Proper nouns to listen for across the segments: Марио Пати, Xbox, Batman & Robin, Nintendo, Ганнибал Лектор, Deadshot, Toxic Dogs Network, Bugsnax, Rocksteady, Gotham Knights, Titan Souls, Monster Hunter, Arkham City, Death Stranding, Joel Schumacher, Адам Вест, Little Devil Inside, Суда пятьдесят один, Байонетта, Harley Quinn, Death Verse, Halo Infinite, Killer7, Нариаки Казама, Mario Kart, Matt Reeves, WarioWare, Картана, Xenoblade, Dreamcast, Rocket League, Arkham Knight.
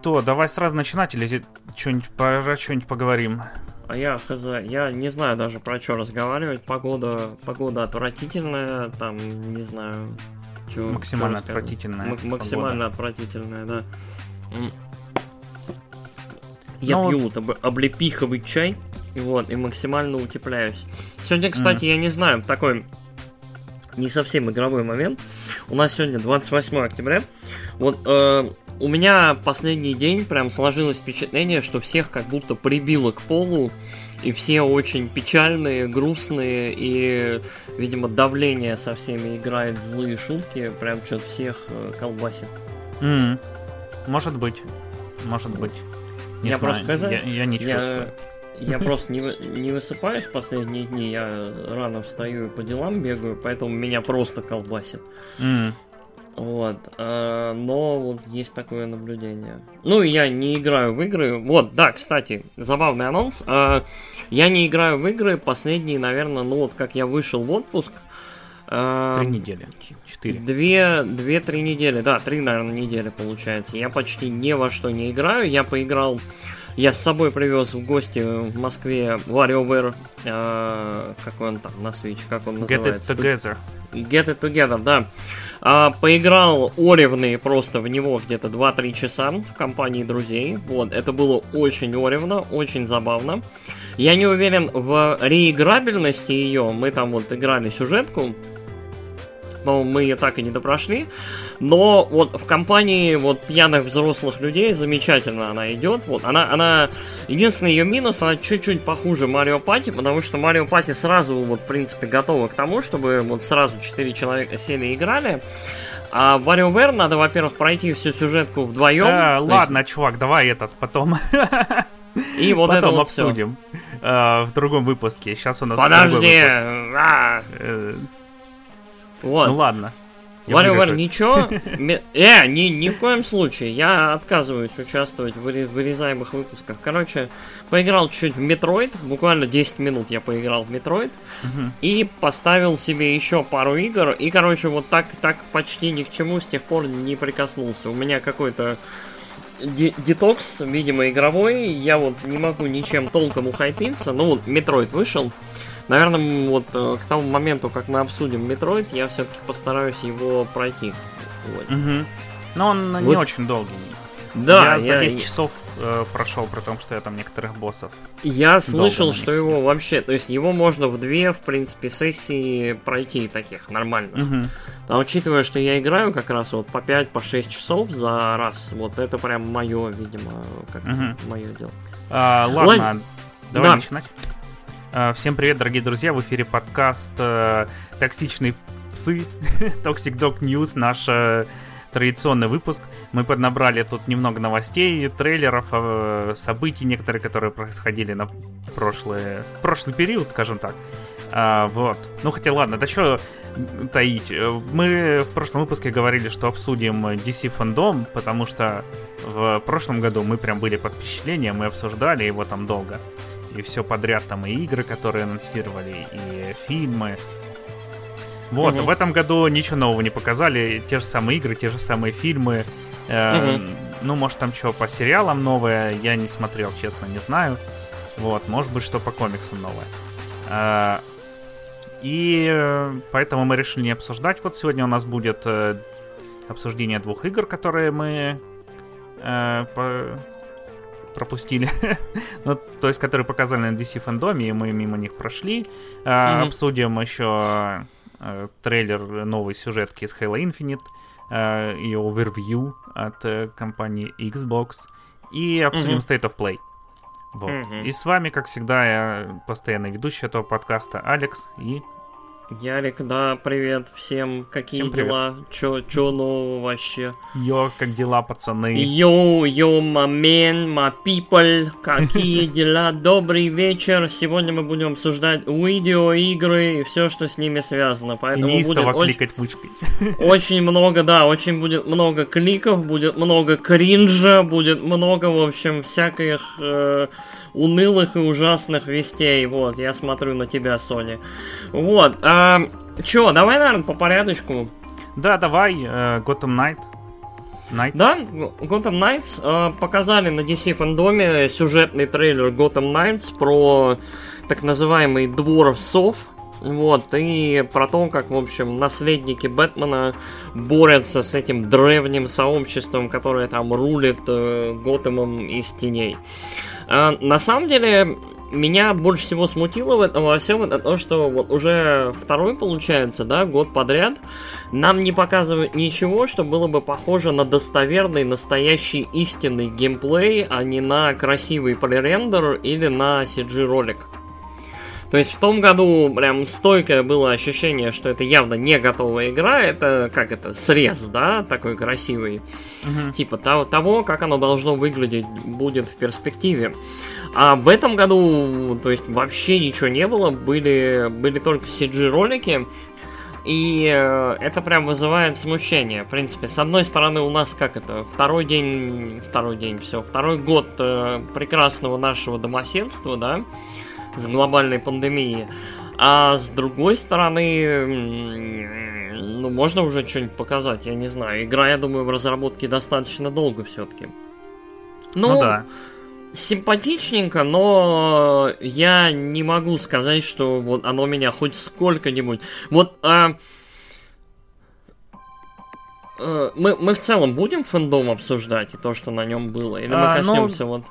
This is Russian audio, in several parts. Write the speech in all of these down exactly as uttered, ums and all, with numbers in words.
что, давай сразу начинать или что-нибудь, про что-нибудь поговорим? А я хз, я не знаю даже про что разговаривать. Погода, погода отвратительная, там, не знаю. Чё, максимально чё отвратительная. М- максимально отвратительная, да. Я Но... пью вот облепиховый чай, и вот, и максимально утепляюсь. Сегодня, кстати, mm. я не знаю, такой не совсем игровой момент. У нас сегодня двадцать восьмое октября. Вот э, у меня последний день прям сложилось впечатление, что всех как будто прибило к полу, и все очень печальные, грустные, и, видимо, давление со всеми играет злые шутки, прям что-то всех колбасит. Mm. Может быть, может быть. Не я знаю. Просто хз. Я, я не я, чувствую. Я просто не, не высыпаюсь в последние дни, я рано встаю и по делам бегаю, поэтому меня просто колбасит. Mm. Вот. А, но вот есть такое наблюдение. Ну, и я не играю в игры. Вот, да, кстати, забавный анонс. А, я не играю в игры последние, наверное, ну вот как я вышел в отпуск. Три недели. Четыре. Две, две-три недели. Да, три, наверное, недели получается. Я почти ни во что не играю. Я поиграл... Я с собой привез в гости в Москве WarioWare. Э, какой он там на Switch? Как он называется? Get it together. Get it together, да. Э, поиграл оревные просто в него где-то два-три часа в компании друзей. Вот, это было очень оревно, очень забавно. Я не уверен в реиграбельности ее. Мы там вот играли сюжетку. По-моему, мы ее так и не допрошли. Но вот в компании вот пьяных взрослых людей замечательно она идет. Вот она, она. Единственный ее минус, она чуть-чуть похуже Марио Пати, потому что Марио Пати сразу, вот, в принципе, готова к тому, чтобы вот сразу четыре человека сели и играли. А в WarioWare надо, во-первых, пройти всю сюжетку вдвоем. Э, ладно, есть... чувак, давай этот потом. И вот потом это обсудим. Э, в другом выпуске. Сейчас у нас. Подожди! Вот. Ну ладно. WarioWare ничего. Э, ни, ни в коем случае. Я отказываюсь участвовать в вырезаемых выпусках. Короче, поиграл чуть-чуть в Metroid. Буквально десять минут я поиграл в Metroid. Uh-huh. И поставил себе еще пару игр. И, короче, вот так, так почти ни к чему с тех пор не прикоснулся. У меня какой-то д- детокс, видимо, игровой. Я вот не могу ничем толком ухайпиться. Ну вот Metroid вышел. Наверное, вот к тому моменту, как мы обсудим Metroid, я все-таки постараюсь его пройти. Вот. Угу. Но он вот. Не очень долгий. Да, я, я за десять часов э, прошел, при том, что я там некоторых боссов. Я слышал, что его вообще, то есть его можно в две, в принципе, сессии пройти таких нормально. Угу. А учитывая, что я играю как раз вот по пять-шесть часов за раз, вот это прям мое, видимо, как угу. мое дело. А, ладно, ладно, давай да. начинать. Всем привет, дорогие друзья, в эфире подкаст э, «Токсичные псы», Toxic Dog News, наш э, традиционный выпуск. Мы поднабрали тут немного новостей, трейлеров, э, событий некоторые, которые происходили на прошлые, прошлый период, скажем так. А, вот. Ну хотя ладно, да что таить. Мы в прошлом выпуске говорили, что обсудим ди си Fandom, потому что в прошлом году мы прям были под впечатлением, мы обсуждали его там долго. И все подряд, там и игры, которые анонсировали, и фильмы. Вот, угу. В этом году ничего нового не показали. Те же самые игры, те же самые фильмы. Э, угу. Ну, может, там что по сериалам новое. Я не смотрел, честно, не знаю. Вот, может быть, что по комиксам новое. Э, и поэтому мы решили не обсуждать. Вот сегодня у нас будет э, обсуждение двух игр, которые мы... Э, по... пропустили, ну, то есть, которые показали на ди си Фандоме, и мы мимо них прошли. А, mm-hmm. Обсудим еще э, трейлер новой сюжетки из Halo Infinite э, и овервью от э, компании Xbox. И обсудим mm-hmm. State of Play. Вот. Mm-hmm. И с вами, как всегда, я постоянный ведущий этого подкаста Алекс и... Ярик, да, привет всем, какие всем привет. Дела, чё, чё нового вообще? Йо, как дела, пацаны? Йо, йо, ма мен, ма пипл, какие дела, добрый вечер, сегодня мы будем обсуждать видеоигры и все, что с ними связано, поэтому и неистово будет кликать мышкой. Очень много, да, очень будет много кликов, будет много кринжа, будет много, в общем, всяких... Э- унылых и ужасных вестей. Вот, я смотрю на тебя, Соня. Вот, э, чё, давай, наверное, по порядочку. Да, давай, э, Gotham Knight. Knights. Да, Gotham Knights. Э, показали на ди си Фандоме сюжетный трейлер Gotham Knights про так называемый двор сов. Вот, и про то, как, в общем, наследники Бэтмена борются с этим древним сообществом, которое там рулит э, Готэмом из теней. Э, на самом деле, меня больше всего смутило в этом во всем это то, что вот уже второй, получается, да, год подряд, нам не показывают ничего, что было бы похоже на достоверный, настоящий, истинный геймплей, а не на красивый пререндер или на си джи-ролик. То есть в том году прям стойкое было ощущение, что это явно не готовая игра, это, как это, срез, да, такой красивый, uh-huh. типа того, того, как оно должно выглядеть будет в перспективе. А в этом году, то есть вообще ничего не было, были, были только си джи-ролики, и это прям вызывает смущение. В принципе, с одной стороны, у нас как это, второй день, второй день, все, второй год прекрасного нашего домоседства, да, с глобальной пандемией. А с другой стороны, ну, можно уже что-нибудь показать, я не знаю. Игра, я думаю, в разработке достаточно долго все-таки. Ну, ну да. Симпатичненько, но я не могу сказать, что вот оно меня хоть сколько-нибудь... Вот... А... Мы, мы в целом будем фэндом обсуждать и то, что на нем было? Или мы а, коснемся ну... вот...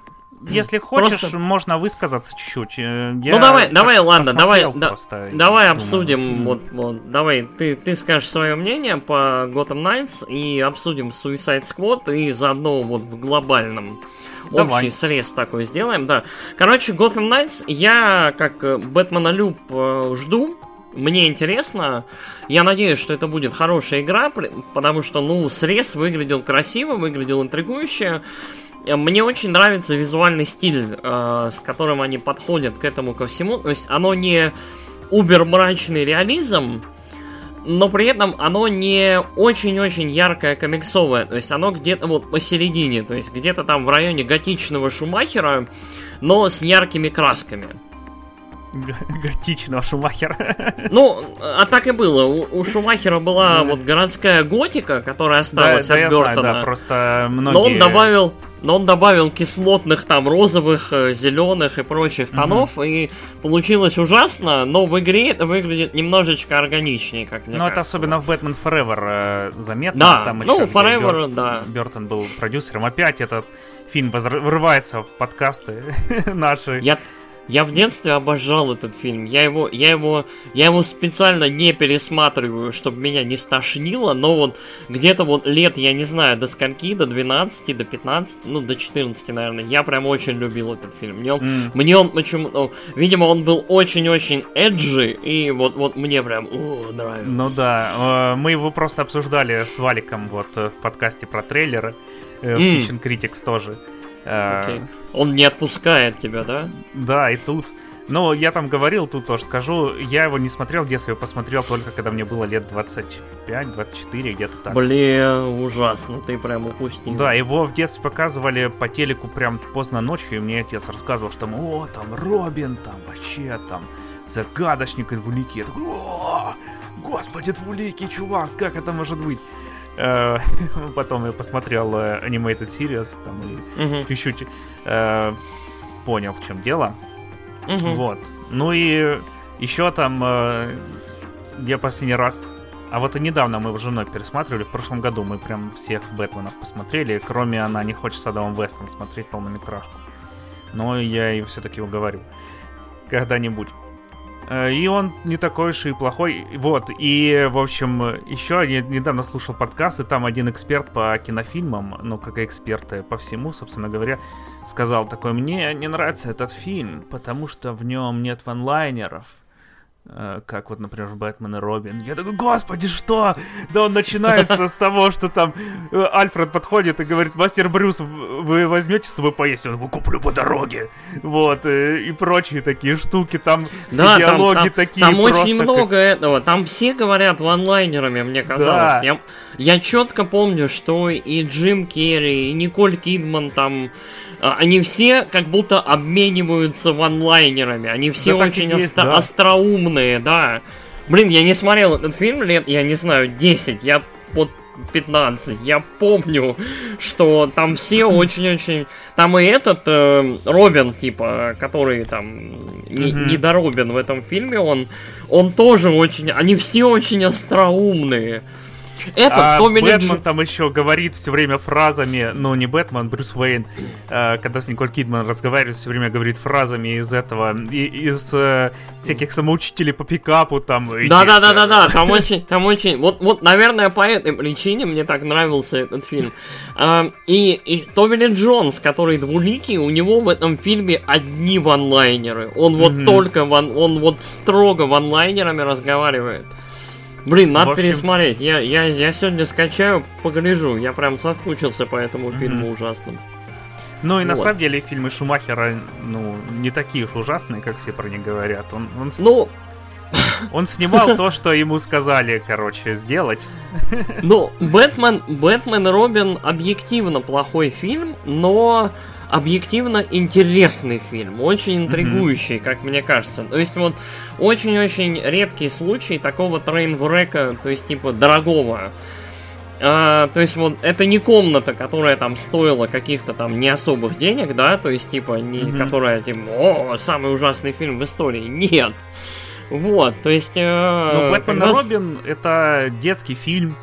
Если хочешь, просто... можно высказаться чуть-чуть. Я ну давай, давай, ладно, давай, да, давай обсудим. Вот, вот, давай, ты, ты скажешь свое мнение по Gotham Knights и обсудим Suicide Squad и заодно вот в глобальном давай. Общий срез такой сделаем, да. Короче, Gotham Knights я как Бэтменолюб жду. Мне интересно, я надеюсь, что это будет хорошая игра, потому что, ну, срез выглядел красиво, выглядел интригующе. Мне очень нравится визуальный стиль, э, с которым они подходят к этому ко всему. То есть оно не убер-мрачный реализм, но при этом оно не очень-очень яркое комиксовое. То есть оно где-то вот посередине, то есть где-то там в районе готичного Шумахера, но с яркими красками. Готичного Шумахера. Ну, а так и было. У, у Шумахера была вот городская готика, которая осталась да, от да, Бёртона. Знаю, да, просто многие... Но он добавил, но он добавил кислотных там розовых, зеленых и прочих тонов, угу. и получилось ужасно. Но в игре это выглядит немножечко органичнее, как мне но кажется. Ну, это особенно в Batman Forever заметно. Да. Там ну, Forever, Бёрт... да. Бёртон был продюсером. Опять этот фильм возр... врывается в подкасты наши. Я... Я в детстве обожал этот фильм. Я его, я его, я его специально не пересматриваю, чтобы меня не стошнило, но вот где-то вот лет, я не знаю, до скольки, до двенадцати, до пятнадцати, ну, до четырнадцати, наверное, я прям очень любил этот фильм. Мне он, mm. мне он почему-то, видимо, он был очень-очень эджи, и вот, вот мне прям о, нравилось. Ну да, мы его просто обсуждали с Валиком вот в подкасте про трейлеры, в mm. Kitchen Critics тоже. Okay. Он не отпускает тебя, да? Да, и тут. Ну, я там говорил, тут тоже скажу. Я его не смотрел, если я его посмотрел только когда мне было лет двадцать пять, двадцать четыре, где-то так. Блин, ужасно, ты прям упустил. Да, его в детстве показывали по телеку прям поздно ночью, и мне отец рассказывал, что там, о, там Робин, там вообще, там загадочник Двуликий. Я такой, о, господи, Двуликий, чувак, как это может быть? Потом я посмотрел Animated Series там, и uh-huh. чуть-чуть э, понял, в чем дело. Uh-huh. Вот. Ну и еще там э, я последний раз. А вот и недавно мы с женой пересматривали. В прошлом году мы прям всех Бэтменов посмотрели. Кроме она не хочет с Адамом Вестом смотреть полнометражку. Но я ее все-таки уговорю когда-нибудь. И он не такой уж и плохой. Вот, и, в общем, еще я недавно слушал подкаст, и там один эксперт по кинофильмам, ну, как и эксперты по всему, собственно говоря, сказал такой, мне не нравится этот фильм, потому что в нем нет ванлайнеров, как вот, например, Бэтмен и Робин. Я такой, господи, что? Да он начинается с того, что там Альфред подходит и говорит, мастер Брюс, вы возьмете с собой поесть? Он такой, куплю по дороге. Вот, и, и прочие такие штуки. Там да, все диалоги там, там, такие там просто... Там очень много как... этого. Там все говорят ванлайнерами, мне казалось. Да. Я, я четко помню, что и Джим Керри, и Николь Кидман там... Они все как будто обмениваются ванлайнерами. Они все да, очень есть, остро- да. остроумные, да. Блин, я не смотрел этот фильм лет, я не знаю, десять. Я вот пятнадцать. Я помню, что там все очень-очень... Там и этот э, Робин, типа, который там mm-hmm. недоробин в этом фильме, он, он тоже очень... Они все очень остроумные. Этот, а Бэтмен Дж... там еще говорит все время фразами, ну не Бэтмен, Брюс Уэйн, э, когда с Николь Кидман разговаривает, все время говорит фразами из этого, и, из э, всяких самоучителей по пикапу там. Да-да-да-да-да, там очень, там очень, вот, вот, наверное, по этой причине мне так нравился этот фильм. Э, и, и Томми Ли Джонс, который двуликий, у него в этом фильме одни ванлайнеры, он вот mm-hmm. только, ван, он вот строго ванлайнерами разговаривает. Блин, надо общем... пересмотреть. Я, я, я сегодня скачаю, погляжу. Я прям соскучился по этому mm-hmm. фильму ужасному. Ну и вот. На самом деле фильмы Шумахера, ну, не такие уж ужасные, как все про них говорят. Он, он, ну... он снимал то, что ему сказали, короче, сделать. Ну, Бэтмен, Бэтмен Робин объективно плохой фильм, но... объективно интересный фильм, очень интригующий, mm-hmm. как мне кажется. То есть вот очень-очень редкий случай такого трейнврека, то есть типа дорогого. А, то есть вот это не комната, которая там стоила каких-то там не особых денег, да, то есть типа не, mm-hmm. которая типа о, самый ужасный фильм в истории. Нет. Вот, то есть... Э, ну, Бэтмен раз... Робин это детский фильм.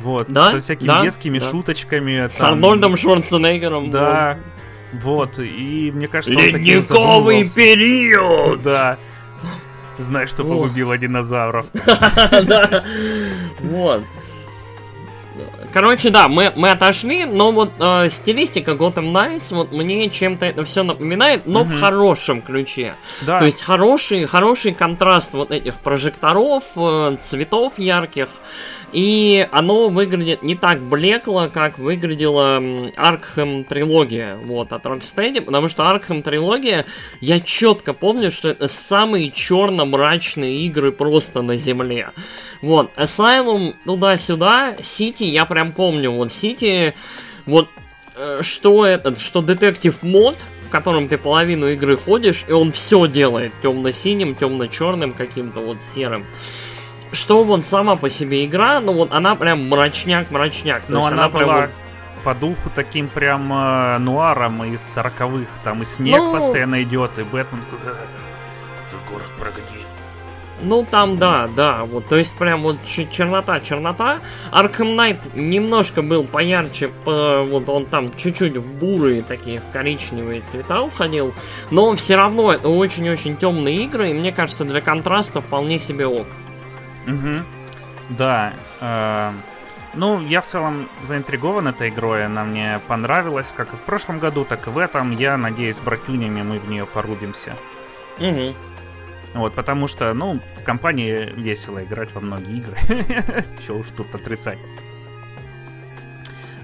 Вот, да? Со всякими да? детскими да. шуточками. Там... С Арнольдом Шварценеггером. Да. Вот. Вот, и мне кажется, он таким ледниковый период! Да. Знаешь, что погубило динозавров. Да. Вот. Короче, да, мы, мы отошли, но вот э, стилистика Gotham Knights, вот мне чем-то это все напоминает, но mm-hmm. в хорошем ключе. Да. То есть хороший, хороший контраст вот этих прожекторов, э, цветов ярких, и оно выглядит не так блекло, как выглядела Arkham Трилогия вот, от Rocksteady, потому что Arkham Трилогия, я четко помню, что это самые черно-мрачные игры просто на земле. Вот, Asylum туда-сюда, City, я прям помню, вот City, вот что этот, что детектив-мод, в котором ты половину игры ходишь, и он все делает темно-синим, темно-черным, каким-то вот серым. Что вот сама по себе игра, ну вот она прям мрачняк-мрачняк. Но она, она была прям вот... по духу таким прям э, нуаром из сороковых, там и снег ну... постоянно идет, и Бэтмен... Ты город прогони. Ну там да, да, вот, то есть прям вот чернота-чернота. Arkham Knight немножко был поярче, по, вот он там чуть-чуть в бурые такие, в коричневые цвета уходил, но все равно это очень-очень темные игры, и мне кажется, для контраста вполне себе ок. Угу. Да. Э, ну, я в целом заинтригован этой игрой, она мне понравилась, как и в прошлом году, так и в этом. Я надеюсь, с братюнями мы в нее порубимся. Угу. Вот, потому что, ну, в компании весело играть во многие игры. Чего уж тут отрицать.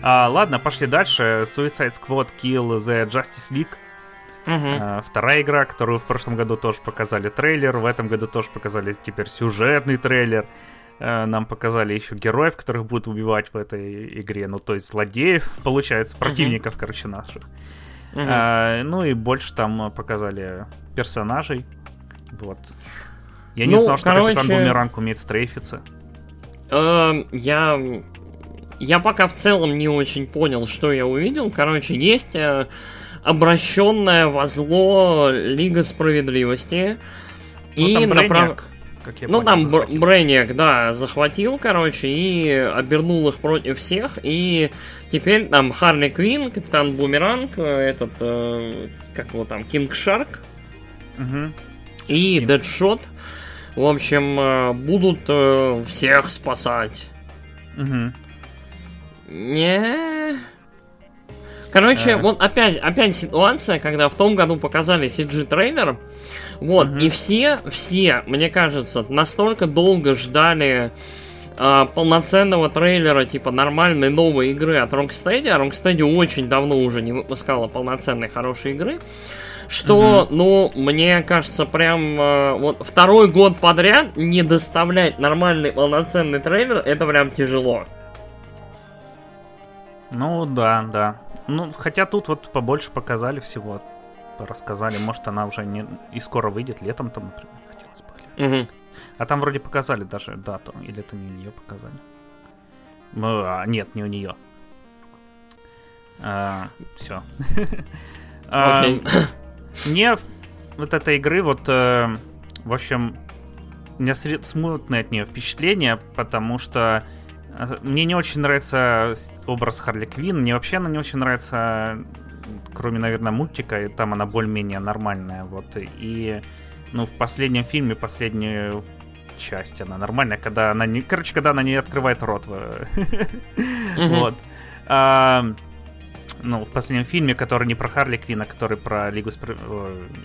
А, ладно, пошли дальше. Suicide Squad Kill the Justice League. Uh-huh. А, вторая игра, которую в прошлом году тоже показали трейлер, в этом году тоже показали теперь сюжетный трейлер. А, нам показали еще героев, которых будут убивать в этой игре. Ну, то есть злодеев, получается, противников, uh-huh. короче, наших. Uh-huh. А, ну и больше там показали персонажей. Вот. Я не ну, знал, что короче... Капитан Бумеранг умеет стрейфиться. Uh, я... я пока в целом не очень понял, что я увидел. Короче, есть... Uh... обращенная во зло Лига Справедливости. Ну, и там направ... Брейниак, ну, понял, там захватил. Брейниак, да, захватил, короче, и обернул их против всех. И теперь там Харли Квинн, Капитан Бумеранг, этот, э, как его там, Кинг Шарк угу. и Кинг. Дэдшот. В общем, э, будут э, всех спасать. Угу. Не... Короче, а. вот опять, опять ситуация, когда в том году показали си джи-трейлер, вот, угу. и все, все, мне кажется, настолько долго ждали э, полноценного трейлера, типа, нормальной новой игры от Rocksteady, а Rocksteady очень давно уже не выпускала полноценной хорошей игры, что, угу. ну, мне кажется, прям, э, вот, второй год подряд не доставлять нормальный полноценный трейлер, это прям тяжело. Ну, да, да. Ну, хотя тут вот побольше показали всего, рассказали, может она уже не и скоро выйдет, летом там, например, хотелось бы. Угу. А там вроде показали даже дату, или это не ее показали. Нет, не у нее. А, все. Okay. А, мне вот этой игры вот, э, в общем, у меня смутное от нее впечатление, потому что мне не очень нравится образ Харли Квинн, мне вообще она не очень нравится, кроме, наверное, мультика, и там она более-менее нормальная, вот, и, ну, в последнем фильме, последнюю часть она нормальная, когда она не, короче, когда она не открывает рот, вот. Ну, в последнем фильме, который не про Харли Квинн, а который про Лигу Спр...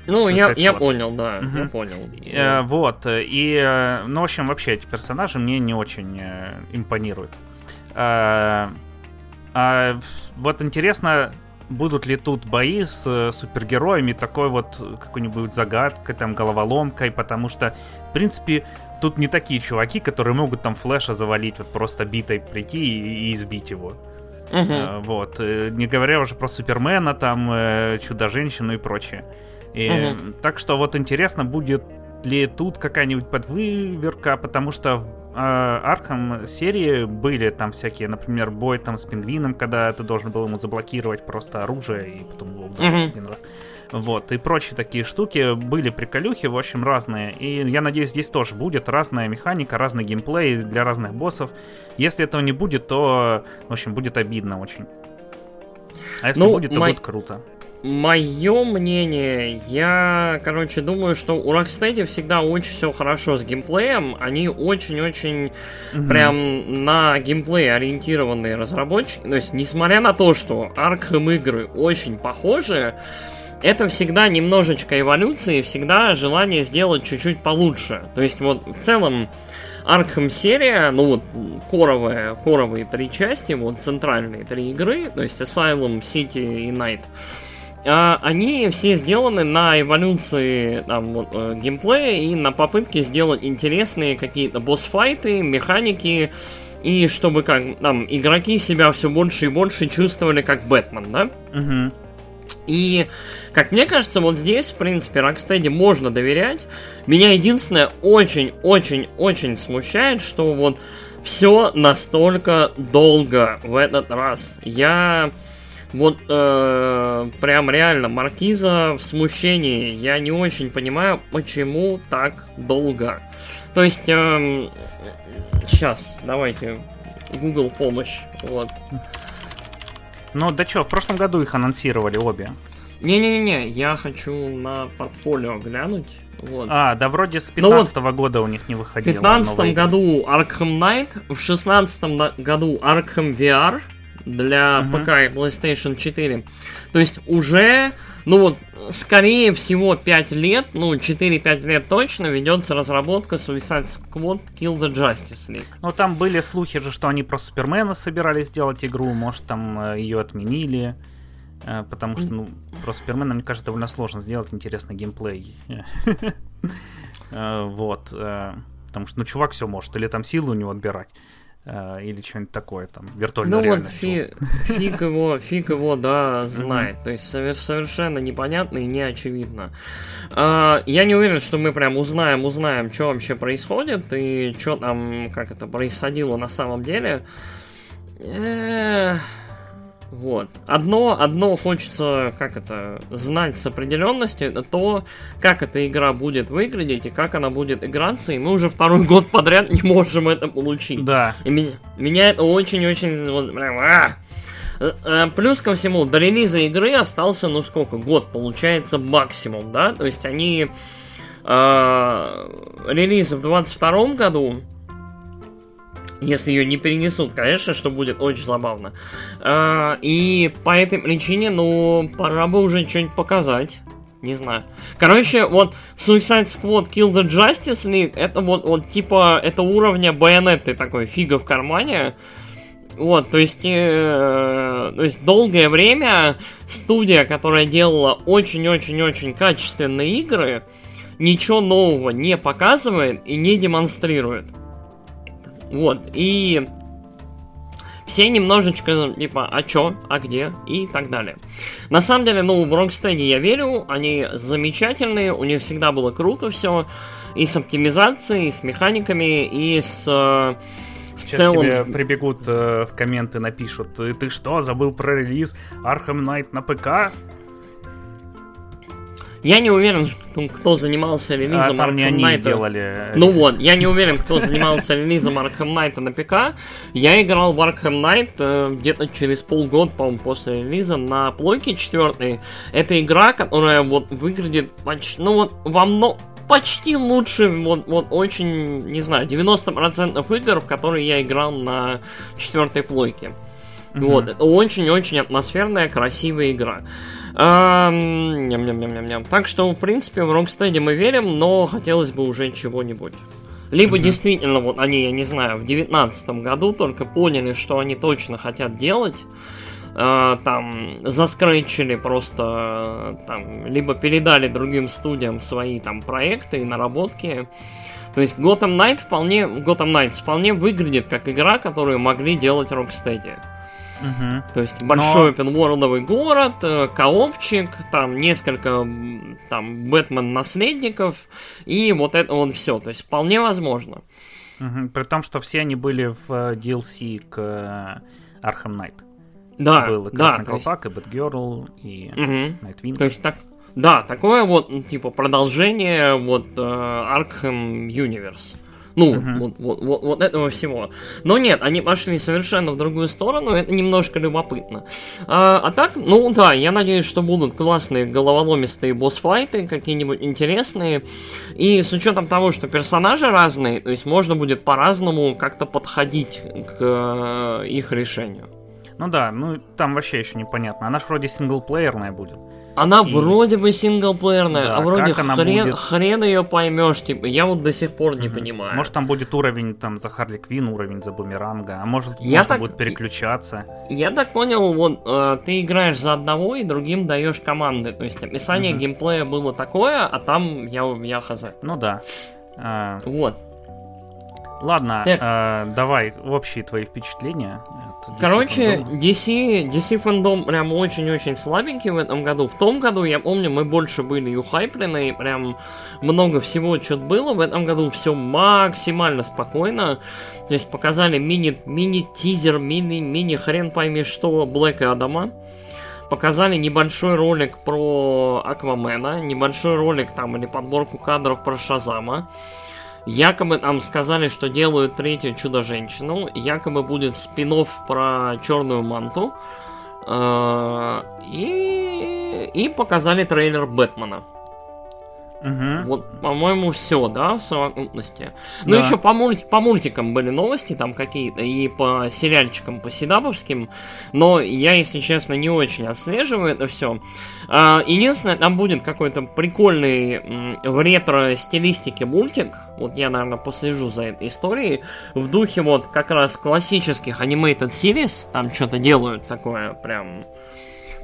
Ну, я, я понял, да, угу. я понял. Э, вот, и, ну, в общем, вообще эти персонажи мне не очень э, импонируют. А, а, вот интересно, будут ли тут бои с э, супергероями, такой вот какой-нибудь загадкой, там, головоломкой, потому что, в принципе, тут не такие чуваки, которые могут там Флэша завалить, вот просто битой прийти и, и избить его. Uh-huh. Вот, не говоря уже про Супермена, там, Чудо-женщину и прочее. И, uh-huh. так что вот интересно, будет ли тут какая-нибудь подвыверка, потому что в э, Arkham серии были там всякие, например, бой там с пингвином, когда ты должен был ему заблокировать просто оружие и потом его ударить uh-huh. один раз. Вот, и прочие такие штуки, были приколюхи, в общем, разные. И я надеюсь, здесь тоже будет разная механика, разный геймплей для разных боссов. Если этого не будет, то, в общем, будет обидно очень. А если ну, будет, то мо... будет круто. Мое мнение, я, короче, думаю, что у Rocksteady всегда очень все хорошо с геймплеем. Они очень-очень mm-hmm. прям на геймплей ориентированные разработчики. То есть, несмотря на то, что Arkham игры очень похожи, это всегда немножечко эволюции, всегда желание сделать чуть-чуть получше. То есть вот в целом Arkham серия, ну вот коровые, коровые три части, вот центральные три игры, то есть Asylum, City и Knight, они все сделаны на эволюции там, вот, геймплея и на попытке сделать интересные какие-то босс-файты, механики, и чтобы как там игроки себя все больше и больше чувствовали как Бэтмен, да? Угу. И, как мне кажется, вот здесь, в принципе, Rocksteady можно доверять. Меня единственное очень-очень-очень смущает, что вот все настолько долго в этот раз. Я вот э, прям реально маркиза в смущении. Я не очень понимаю, почему так долго. То есть, э, сейчас, давайте, Google помощь, вот. Ну, да чё, в прошлом году их анонсировали обе. Не-не-не, я хочу на портфолио глянуть. Вот. А, да вроде с пятнадцатого вот года у них не выходило. В пятнадцатом году Arkham Knight, в шестнадцатом году Arkham ви ар для uh-huh. ПК и PlayStation четыре. То есть уже, ну вот, скорее всего пять лет, ну четыре-пять лет точно ведется разработка Suicide Squad Kill the Justice League. Ну там были слухи же, что они про Супермена собирались сделать игру, может там ее отменили, потому что ну, про Супермена, мне кажется, довольно сложно сделать интересный геймплей. Вот, потому что ну чувак все может, или там силы у него отбирать. Или что-нибудь такое, там, виртуальная ну реальность. Ну вот, фи- фиг его, фиг его, да, знает. Mm-hmm. То есть совершенно непонятно и неочевидно. А, я не уверен, что мы прям узнаем, узнаем, что вообще происходит и что там, как это происходило на самом деле. Э-э- вот. Одно, одно хочется, как это, знать с определенностью, это то, как эта игра будет выглядеть и как она будет играться, и мы уже второй год подряд не можем это получить. Да. И меня, меня это очень-очень... Вот, прям, а! Плюс ко всему, до релиза игры остался, ну сколько, год, получается, максимум, да? То есть они... Э, релиз в двадцать втором году... Если ее не перенесут, конечно, что будет очень забавно. И по этой причине, ну, пора бы уже что-нибудь показать. Не знаю. Короче, вот Suicide Squad Kill the Justice League, это вот, вот типа, это уровня Байонетты такой, фига в кармане. Вот, то есть, э, то есть долгое время студия, которая делала очень-очень-очень качественные игры, ничего нового не показывает и не демонстрирует. Вот, и все немножечко, типа, а чё, а где, и так далее. На самом деле, ну, в Rocksteady я верю, они замечательные, у них всегда было круто все, и с оптимизацией, и с механиками, и с э, Сейчас целом... тебе прибегут э, в комменты, напишут: ты, ты что, забыл про релиз Arkham Knight на ПК? Я не уверен, кто занимался релизом а, Arkham Knight. Делали... Ну вот, я не уверен, кто занимался релизом Arkham Knight на ПК. Я играл в Arkham Knight э, где-то через полгода, по-моему, после релиза на плойке четвертой. Это игра, которая вот выглядит почти, ну вот, во много... почти лучше, вот, вот очень, не знаю, девяносто процентов игр, в которые я играл на четвертой плойке. Mm-hmm. Вот, очень-очень атмосферная, красивая игра. Эм, ням, ням, ням, ням, ням. Так что, в принципе, в Rocksteady мы верим, но хотелось бы уже чего-нибудь. Либо mm-hmm. действительно, вот они, я не знаю, в девятнадцатом году только поняли, что они точно хотят делать. Там заскречили просто там, либо передали другим студиям свои там проекты и наработки. То есть Gotham Knight вполне, Gotham Knights вполне выглядит как игра, которую могли делать Rocksteady. Угу. То есть большой опенворлдовый город, коопчик, там несколько там Бэтмен-наследников и вот это вот все. То есть вполне возможно. Угу. При том, что все они были в ди эл си к Arkham Knight. Да, было Красный да, Колпак, есть... и Бэтгерл, и угу. Найтвинг. То есть так, да, такое вот, типа, продолжение вот э, Arkham Universe. Ну, угу. вот, вот, вот, вот этого всего. Но нет, они пошли совершенно в другую сторону, это немножко любопытно. А, а так, ну да, я надеюсь, что будут классные головоломистые босс-файты, какие-нибудь интересные. И с учетом того, что персонажи разные, то есть можно будет по-разному как-то подходить к их решению. Ну да, ну там вообще еще непонятно. Она ж вроде синглплеерная будет. Она и... вроде бы синглплеерная, да, а вроде хрен, будет... хрен ее поймешь, типа, я вот до сих пор не mm-hmm. понимаю. Может там будет уровень там за Харли Квинн, уровень за Бумеранга, а может я можно так... будет переключаться. Я так понял, вот э, ты играешь за одного и другим даешь команды. То есть описание mm-hmm. геймплея было такое, а там я, я хз. Ну да. А... Вот. Ладно, э, давай общие твои впечатления. ди си Короче, фандома. ди си, ди си Fandom прям очень-очень слабенький в этом году. В том году, я помню, мы больше были юхайплены, прям много всего что-то было. В этом году все максимально спокойно. То есть показали мини, мини-тизер, мини, мини-хрен пойми что Блэка Адама. Показали небольшой ролик про Аквамена, небольшой ролик там или подборку кадров про Шазама. Якобы там сказали, что делают третью Чудо-женщину. Якобы будет спин-офф про Черную Манту. И, и показали трейлер Бэтмена. Угу. Вот, по-моему, все, да, в совокупности. Ну, да. еще по, мульти- по мультикам были новости там какие-то, и по сериальчикам, по седаповским. Но я, если честно, не очень отслеживаю это все. Единственное, там будет какой-то прикольный в ретро-стилистике мультик. Вот я, наверное, послежу за этой историей. В духе вот как раз классических animated series. Там что-то делают такое прям...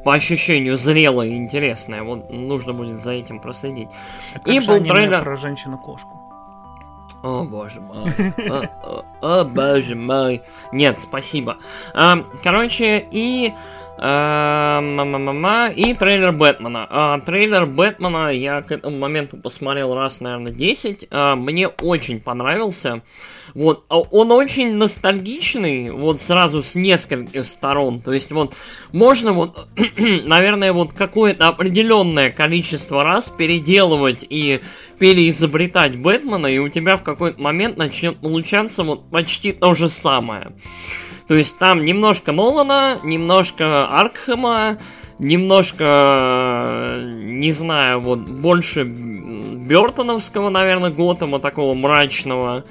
по ощущению зрелое и интересное. Вот нужно будет за этим проследить. А как и же был аниме трейлер... про женщину-кошку? О боже мой. О боже мой. Нет, спасибо. Короче, и... и трейлер Бэтмена. Трейлер Бэтмена я к этому моменту посмотрел раз, наверное, десять. Мне очень понравился. Вот, он очень ностальгичный, вот сразу с нескольких сторон. То есть, вот, можно вот, наверное, вот какое-то определенное количество раз переделывать и переизобретать Бэтмена, и у тебя в какой-то момент начнет получаться вот почти то же самое. То есть, там немножко Нолана, немножко Аркхема, немножко, не знаю, вот, больше Бёртоновского, наверное, Готэма, такого мрачного,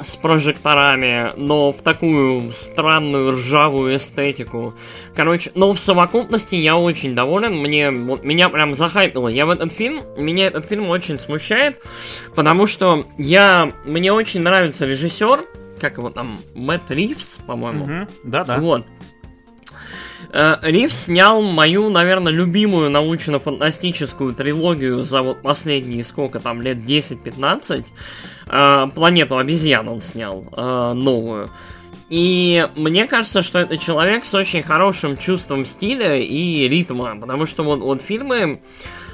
с прожекторами, но в такую странную ржавую эстетику. Короче, но в совокупности я очень доволен. Мне, вот, меня прям захайпило. Я в этот фильм, меня этот фильм очень смущает, потому что я, мне очень нравится режиссер, как его там, Мэтт Ривз, по-моему. Mm-hmm. Да-да. Вот. Ривз снял мою, наверное, любимую научно-фантастическую трилогию за вот последние сколько там, лет десять-пятнадцать. Планету обезьян он снял, новую. И мне кажется, что это человек с очень хорошим чувством стиля и ритма, потому что вот, вот фильмы,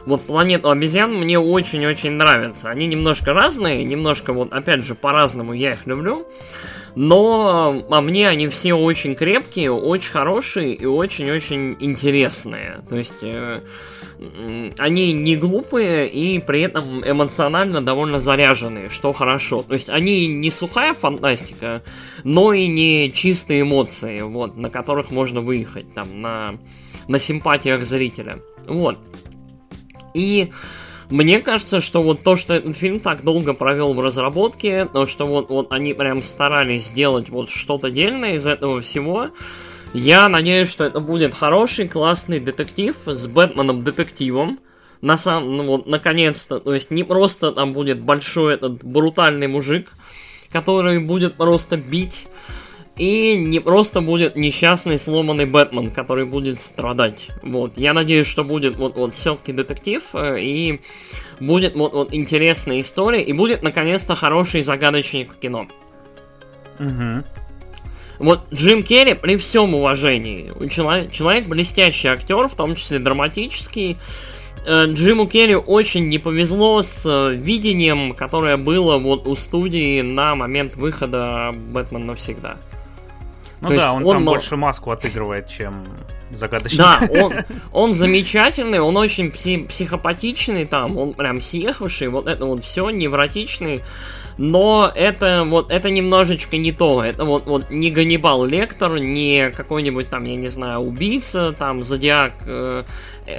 вот «Планету обезьян» мне очень-очень нравятся. Они немножко разные, немножко вот, опять же, по-разному я их люблю. Но по мне они все очень крепкие, очень хорошие и очень-очень интересные. То есть э, они не глупые и при этом эмоционально довольно заряженные, что хорошо. То есть они не сухая фантастика, но и не чистые эмоции, вот, на которых можно выехать там, на, на симпатиях зрителя. Вот. И мне кажется, что вот то, что этот фильм так долго провел в разработке, то, что вот, вот они прям старались сделать вот что-то дельное из этого всего, я надеюсь, что это будет хороший, классный детектив с Бэтменом-детективом. На самом, ну вот, наконец-то, то есть не просто там будет большой этот брутальный мужик, который будет просто бить, и не просто будет несчастный сломанный Бэтмен, который будет страдать. Вот. Я надеюсь, что будет вот, вот все-таки детектив, и будет вот, вот интересная история, и будет наконец-то хороший загадочник в кино. Угу. Вот Джим Керри, при всем уважении, человек, человек блестящий актер, в том числе драматический. Джиму Керри очень не повезло с видением, которое было вот у студии на момент выхода «Бэтмен навсегда». Ну то да, он, он там мол... больше маску отыгрывает, чем загадочник. Да, он, он замечательный, он очень пси- психопатичный там, он прям съехавший, вот это вот все, невротичный. Но это вот, это немножечко не то, это вот, вот не Ганнибал Лектор, не какой-нибудь там, я не знаю, убийца, там, Зодиак, э,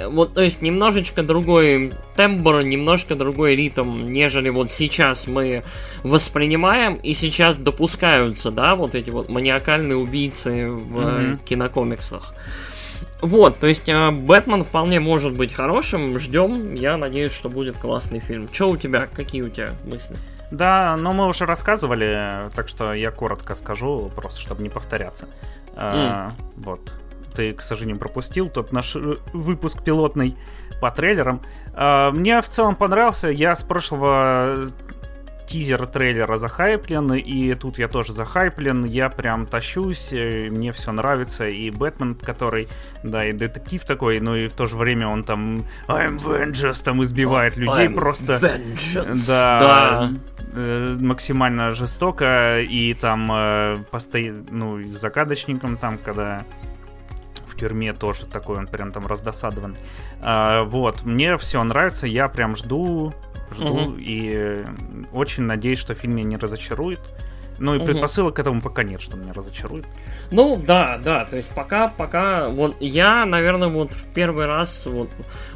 вот, то есть немножечко другой тембр, немножко другой ритм, нежели вот сейчас мы воспринимаем, и сейчас допускаются, да, вот эти вот маниакальные убийцы в mm-hmm. кинокомиксах. Вот, то есть э, Бэтмен вполне может быть хорошим, ждем, я надеюсь, что будет классный фильм. Че у тебя, какие у тебя мысли? Да, но мы уже рассказывали, так что я коротко скажу, просто чтобы не повторяться. Mm. А, вот. Ты, к сожалению, пропустил тот наш выпуск пилотный по трейлерам. А, мне в целом понравился. Я с прошлого тизера трейлера захайплен, и тут я тоже захайплен. Я прям тащусь, мне все нравится. И Бэтмен, который, да, и детектив такой, но и в то же время он там I'm Vengeance, там избивает oh, людей I'm просто. Vengeance. Да. да. Максимально жестоко, и там э, постоянно, ну, с загадочником там, когда в тюрьме тоже такой, он прям там раздосадован. Э, вот, мне все нравится, я прям жду, жду, угу. и очень надеюсь, что фильм меня не разочарует. Ну и угу. предпосылок к этому пока нет, что меня разочарует. Ну да, да, то есть пока, пока, вот я, наверное, вот в первый раз вот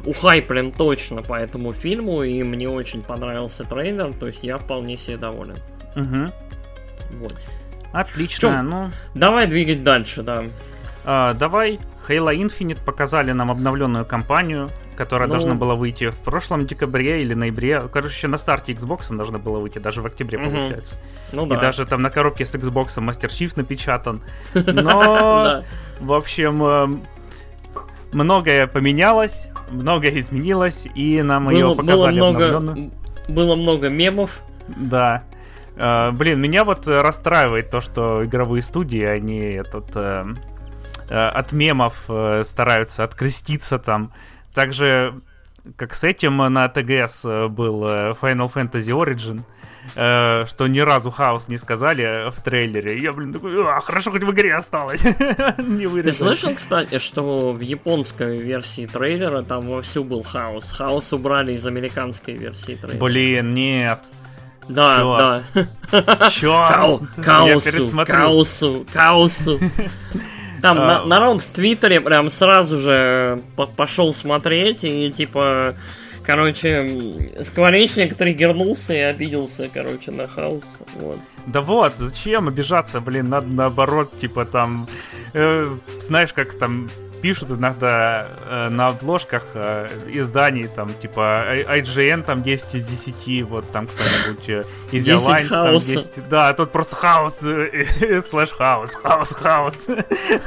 ухайплен точно по этому фильму, и мне очень понравился трейлер, то есть я вполне себе доволен. Угу. Вот. Отлично, Чё, ну... Давай двигать дальше, да. А, давай, Halo Infinite показали нам обновленную кампанию, которая ну... должна была выйти в прошлом декабре или ноябре. Короче, на старте Xbox она должна была выйти, даже в октябре, угу. получается. Ну, да. И даже там на коробке с Xbox Master Chief напечатан. Но, в общем, многое поменялось, многое изменилось, и нам ее показали обновленную. Было много мемов. Да. Блин, меня вот расстраивает то, что игровые студии, они этот... от мемов стараются откреститься там. Также, как с этим на тэ гэ эс был Final Fantasy Origin, что ни разу хаос не сказали в трейлере. Я, блин, такой, а, хорошо, хоть в игре осталось. Не вырезали. Ты слышал, кстати, что в японской версии трейлера там вовсю был хаос? Хаос убрали из американской версии трейлера. Блин, нет. Да, Чёрт. да. Чёрт. Хаосу, хаосу, хаосу. Там а... на, народ в Твиттере прям сразу же по- пошел смотреть, и типа, короче, скворечник триггернулся и обиделся, короче, на хаос. Вот. Да вот, зачем обижаться, блин, надо наоборот, типа там, э, знаешь, как там пишут иногда э, на обложках э, изданий, там, типа, ай джи эн, там, десять из десяти, вот, там, кто-нибудь, э, Easy Alliance, там, десять... Да, тут просто хаос, э, слэш хаос, хаос, хаос.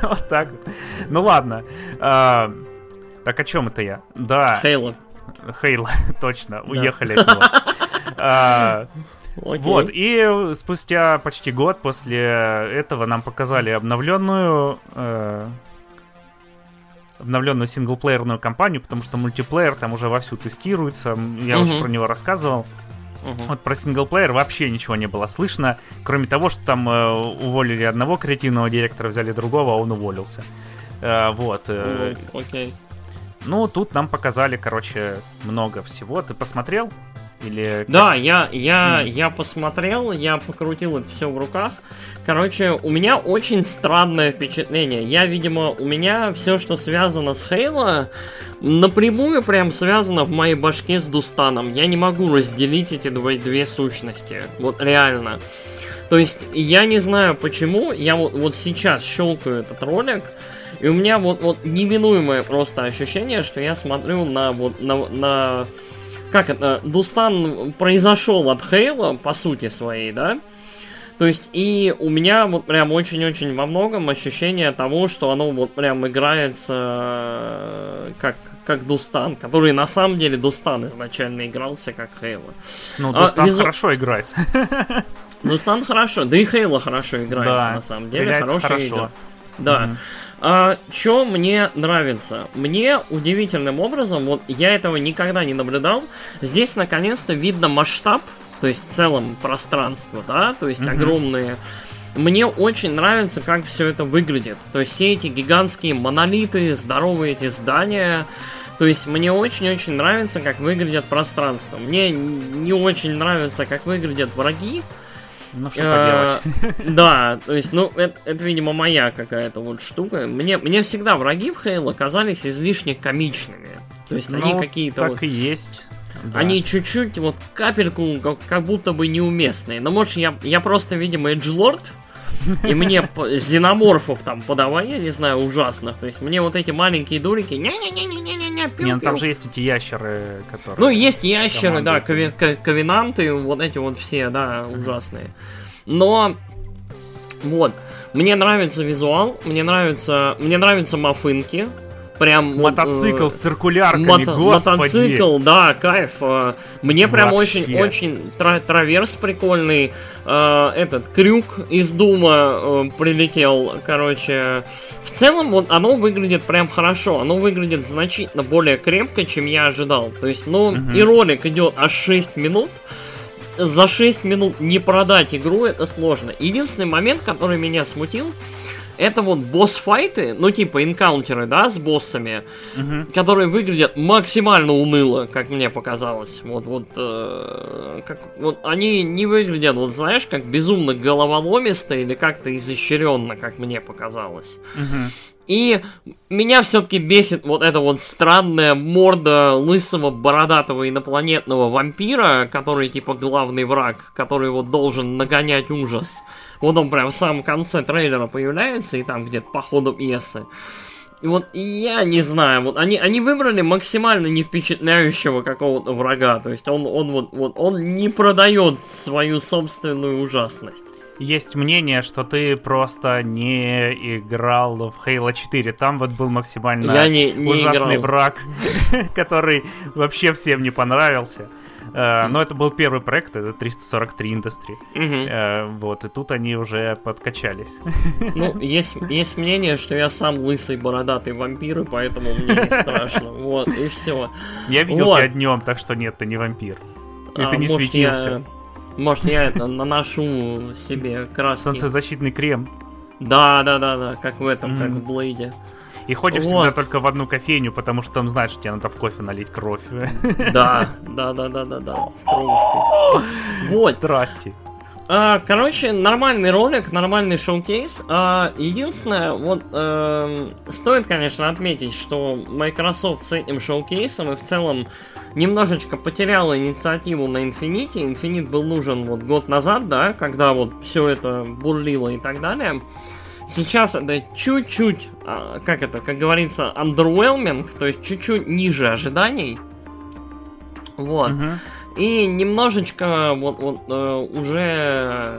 Вот так. Ну, ладно. А, так, о чем это я? Да. Хейла. Хейла, точно, да. Уехали от него. А, окей. Вот, и спустя почти год после этого нам показали обновленную... Э, обновленную синглплеерную кампанию, потому что мультиплеер там уже вовсю тестируется, я угу. уже про него рассказывал. Угу. Вот про синглплеер вообще ничего не было слышно, кроме того, что там э, уволили одного креативного директора, взяли другого, а он уволился. Э, вот. Э, О, окей. Ну, тут нам показали, короче, много всего. Ты посмотрел? Или... Да, я, я, mm. я посмотрел, я покрутил это все в руках. Короче, у меня очень странное впечатление. Я, видимо, у меня все, что связано с Halo, напрямую прям связано в моей башке с Дустаном. Я не могу разделить эти две, две сущности. Вот реально. То есть, я не знаю почему. Я вот, вот сейчас щелкаю этот ролик, и у меня вот, вот неминуемое просто ощущение, что я смотрю на... Вот, на, на... Как это? Дустан произошел от Хейла, по сути своей, да? То есть, и у меня вот прям очень-очень во многом ощущение того, что оно вот прям играется как, как Дустан, который на самом деле Дустан изначально игрался как Хейла. Ну, Дустан а, визу... хорошо играется. Дустан хорошо, да и Хейла хорошо играется, да, на самом деле. Хорошая игра. Да. Mm-hmm. А, чё мне нравится? Мне удивительным образом, вот я этого никогда не наблюдал, здесь наконец-то видно масштаб, то есть в целом пространство, да, то есть mm-hmm. огромные. Мне очень нравится, как все это выглядит. То есть все эти гигантские монолиты, здоровые эти здания. То есть мне очень-очень нравится, как выглядит пространство. Мне не очень нравится, как выглядят враги. Ну, что поделать. Да, то есть, ну, это, это, видимо, моя какая-то вот штука. Мне, мне всегда враги в Halo казались излишне комичными. То есть, ну, они какие-то... так вот, и есть. Да. Они чуть-чуть, вот, капельку, как, как будто бы неуместные. Но, может, я, я просто, видимо, эджлорд, и мне зеноморфов там подавай, я не знаю, ужасных. То есть, мне вот эти маленькие дурики... Не, ну там же есть эти ящеры, которые... Ну, есть ящеры, команды, да, кови- ко- ковенанты, вот эти вот все, да, ужасные. Но, вот, мне нравится визуал, мне нравится, мне нравятся мафынки, прям... Мотоцикл вот, э- с циркулярками, мото- господи! Мотоцикл, да, кайф. Мне прям очень-очень тра- траверс прикольный. Э- этот крюк из Дума э- прилетел, короче... В целом, вот оно выглядит прям хорошо, оно выглядит значительно более крепко, чем я ожидал. То есть, ну, uh-huh. и ролик идет аж шесть минут. За шесть минут не продать игру, это сложно. Единственный момент, который меня смутил, это вот босс-файты, ну, типа энкаунтеры, да, с боссами, uh-huh. которые выглядят максимально уныло, как мне показалось. Вот, вот, э, как, вот они не выглядят, вот знаешь, как безумно головоломисто или как-то изощренно, как мне показалось. Uh-huh. И меня все-таки бесит вот эта вот странная морда лысого, бородатого инопланетного вампира, который типа главный враг, который вот должен нагонять ужас. Вот он прям в самом конце трейлера появляется, и там где-то по ходу пьесы. И вот я не знаю, вот они, они выбрали максимально не впечатляющего какого-то врага, то есть он, он, вот, вот, он не продает свою собственную ужасность. Есть мнение, что ты просто не играл в Halo четыре. Там вот был максимально не, не ужасный играл. Враг, который вообще всем не понравился. Но это был первый проект, это триста сорок три Industry. Вот, и тут они уже подкачались. Ну, есть мнение, что я сам лысый бородатый вампир, и поэтому мне не страшно. Вот, и все. Я видел тебя днем, так что нет, ты не вампир. И ты не светился. Может, я это наношу себе краски. Солнцезащитный крем. Да, да, да, да, как в этом, mm-hmm. как в Блейде. И ходишь вот. Всегда только в одну кофейню, потому что там знают, что тебе надо в кофе налить кровь. Да, да, да, да, да, да. С кровушкой. Вот. Страсти. А, короче, нормальный ролик, нормальный шоу-кейс. А, единственное, вот э, стоит, конечно, отметить, что Microsoft с этим шоу-кейсом и в целом немножечко потеряла инициативу на Infinite. Infinite был нужен вот год назад, да, когда вот все это бурлило и так далее. Сейчас это чуть-чуть, как это, как говорится, underwhelming, то есть чуть-чуть ниже ожиданий. Вот. Uh-huh. И немножечко вот, вот уже...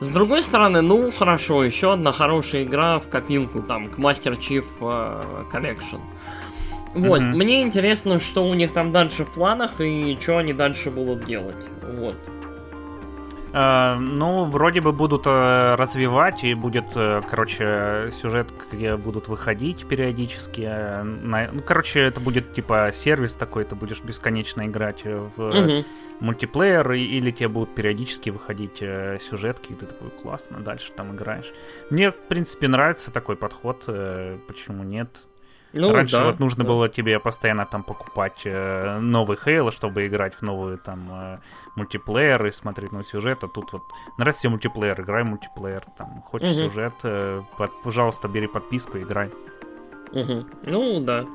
С другой стороны, ну хорошо, еще одна хорошая игра в копилку там к Master Chief Collection. Вот, uh-huh. мне интересно, что у них там дальше в планах и что они дальше будут делать. Вот. Ну, вроде бы будут развивать, и будет, короче, сюжет, где будут выходить периодически. Ну, короче, это будет типа сервис такой, ты будешь бесконечно играть в угу. мультиплеер, или тебе будут периодически выходить сюжетки, и ты такой, классно, дальше там играешь. Мне, в принципе, нравится такой подход, почему нет? Ну, раньше да, вот нужно да. было тебе постоянно там покупать э, новый Halo, чтобы играть в новые там э, мультиплееры, смотреть новый сюжет, а тут вот нравится тебе мультиплеер, играй в мультиплеер, там хочешь угу. сюжет, э, под, пожалуйста, бери подписку и играй. Угу. Ну да.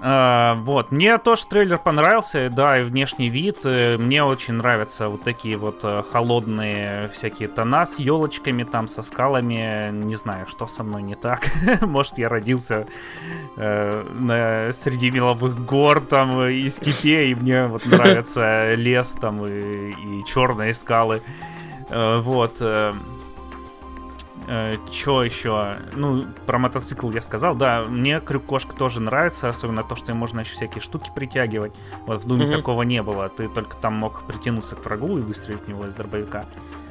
А, вот, мне тоже трейлер понравился, да, и внешний вид, мне очень нравятся вот такие вот холодные всякие тона с елочками, там, со скалами, не знаю, что со мной не так, может, я родился э, на, среди меловых гор, там, и степей, и мне вот нравится лес, там, и, и черные скалы, э, вот, э, Чё еще? Ну, про мотоцикл я сказал, да, мне крюк-кошка тоже нравится, особенно то, что им можно еще всякие штуки притягивать. Вот в Думе mm-hmm. такого не было, ты только там мог притянуться к врагу и выстрелить в него из дробовика.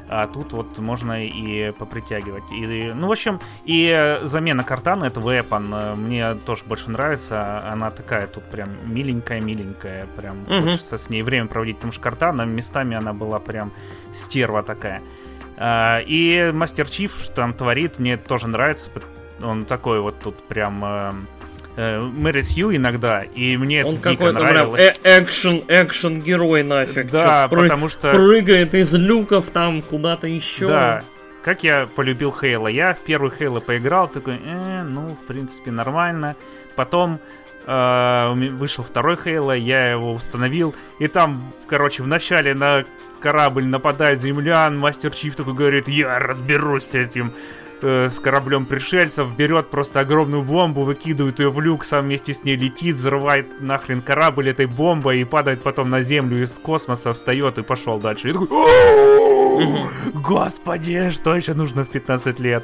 А тут вот можно и попритягивать. И, ну, в общем, и замена картана, это Weapon, мне тоже больше нравится. Она такая тут прям миленькая-миленькая, прям mm-hmm. хочется с ней время проводить, потому что картана местами она была прям стерва такая. Uh, и Мастер Чиф, что там творит, мне тоже нравится. Он такой вот тут прям uh, uh, Мэри Сью иногда, и мне он это дико нравилось. Экшен, экшен герой нафиг. Да, Чё, потому пры- что прыгает из люков там куда-то еще. Да. Как я полюбил Хейла. Я в первый Хейла поиграл, такой, э, ну, в принципе, нормально. Потом uh, вышел второй Хейла, я его установил, и там, короче, в начале на корабль нападает землян, Мастер Чиф такой говорит, я разберусь с этим э, с кораблем пришельцев, берет просто огромную бомбу, выкидывает ее в люк, сам вместе с ней летит, взрывает нахрен корабль этой бомбой и падает потом на землю из космоса, встает и пошел дальше. И такой, господи, что еще нужно в пятнадцать лет?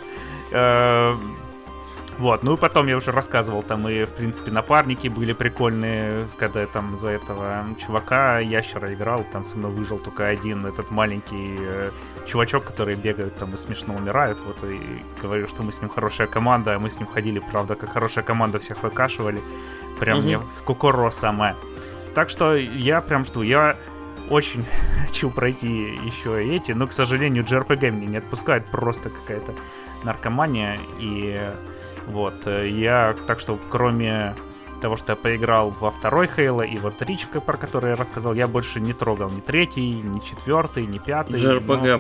Вот, ну и потом я уже рассказывал, там и, в принципе, напарники были прикольные, когда я там за этого чувака, ящера играл, там со мной выжил только один, этот маленький э, чувачок, который бегает там и смешно умирает, вот, и говорю, что мы с ним хорошая команда, а мы с ним ходили, правда, как хорошая команда, всех выкашивали, прям угу. мне в кукуро самое. Так что я прям жду, я очень хочу пройти еще эти, но, к сожалению, джей ар пи джи меня не отпускает, просто какая-то наркомания, и... Вот, я, так что, кроме того, что я поиграл во второй Halo и вот Ричка, про который я рассказал, я больше не трогал ни третий, ни четвертый, ни пятый. джей ар пи джи, но...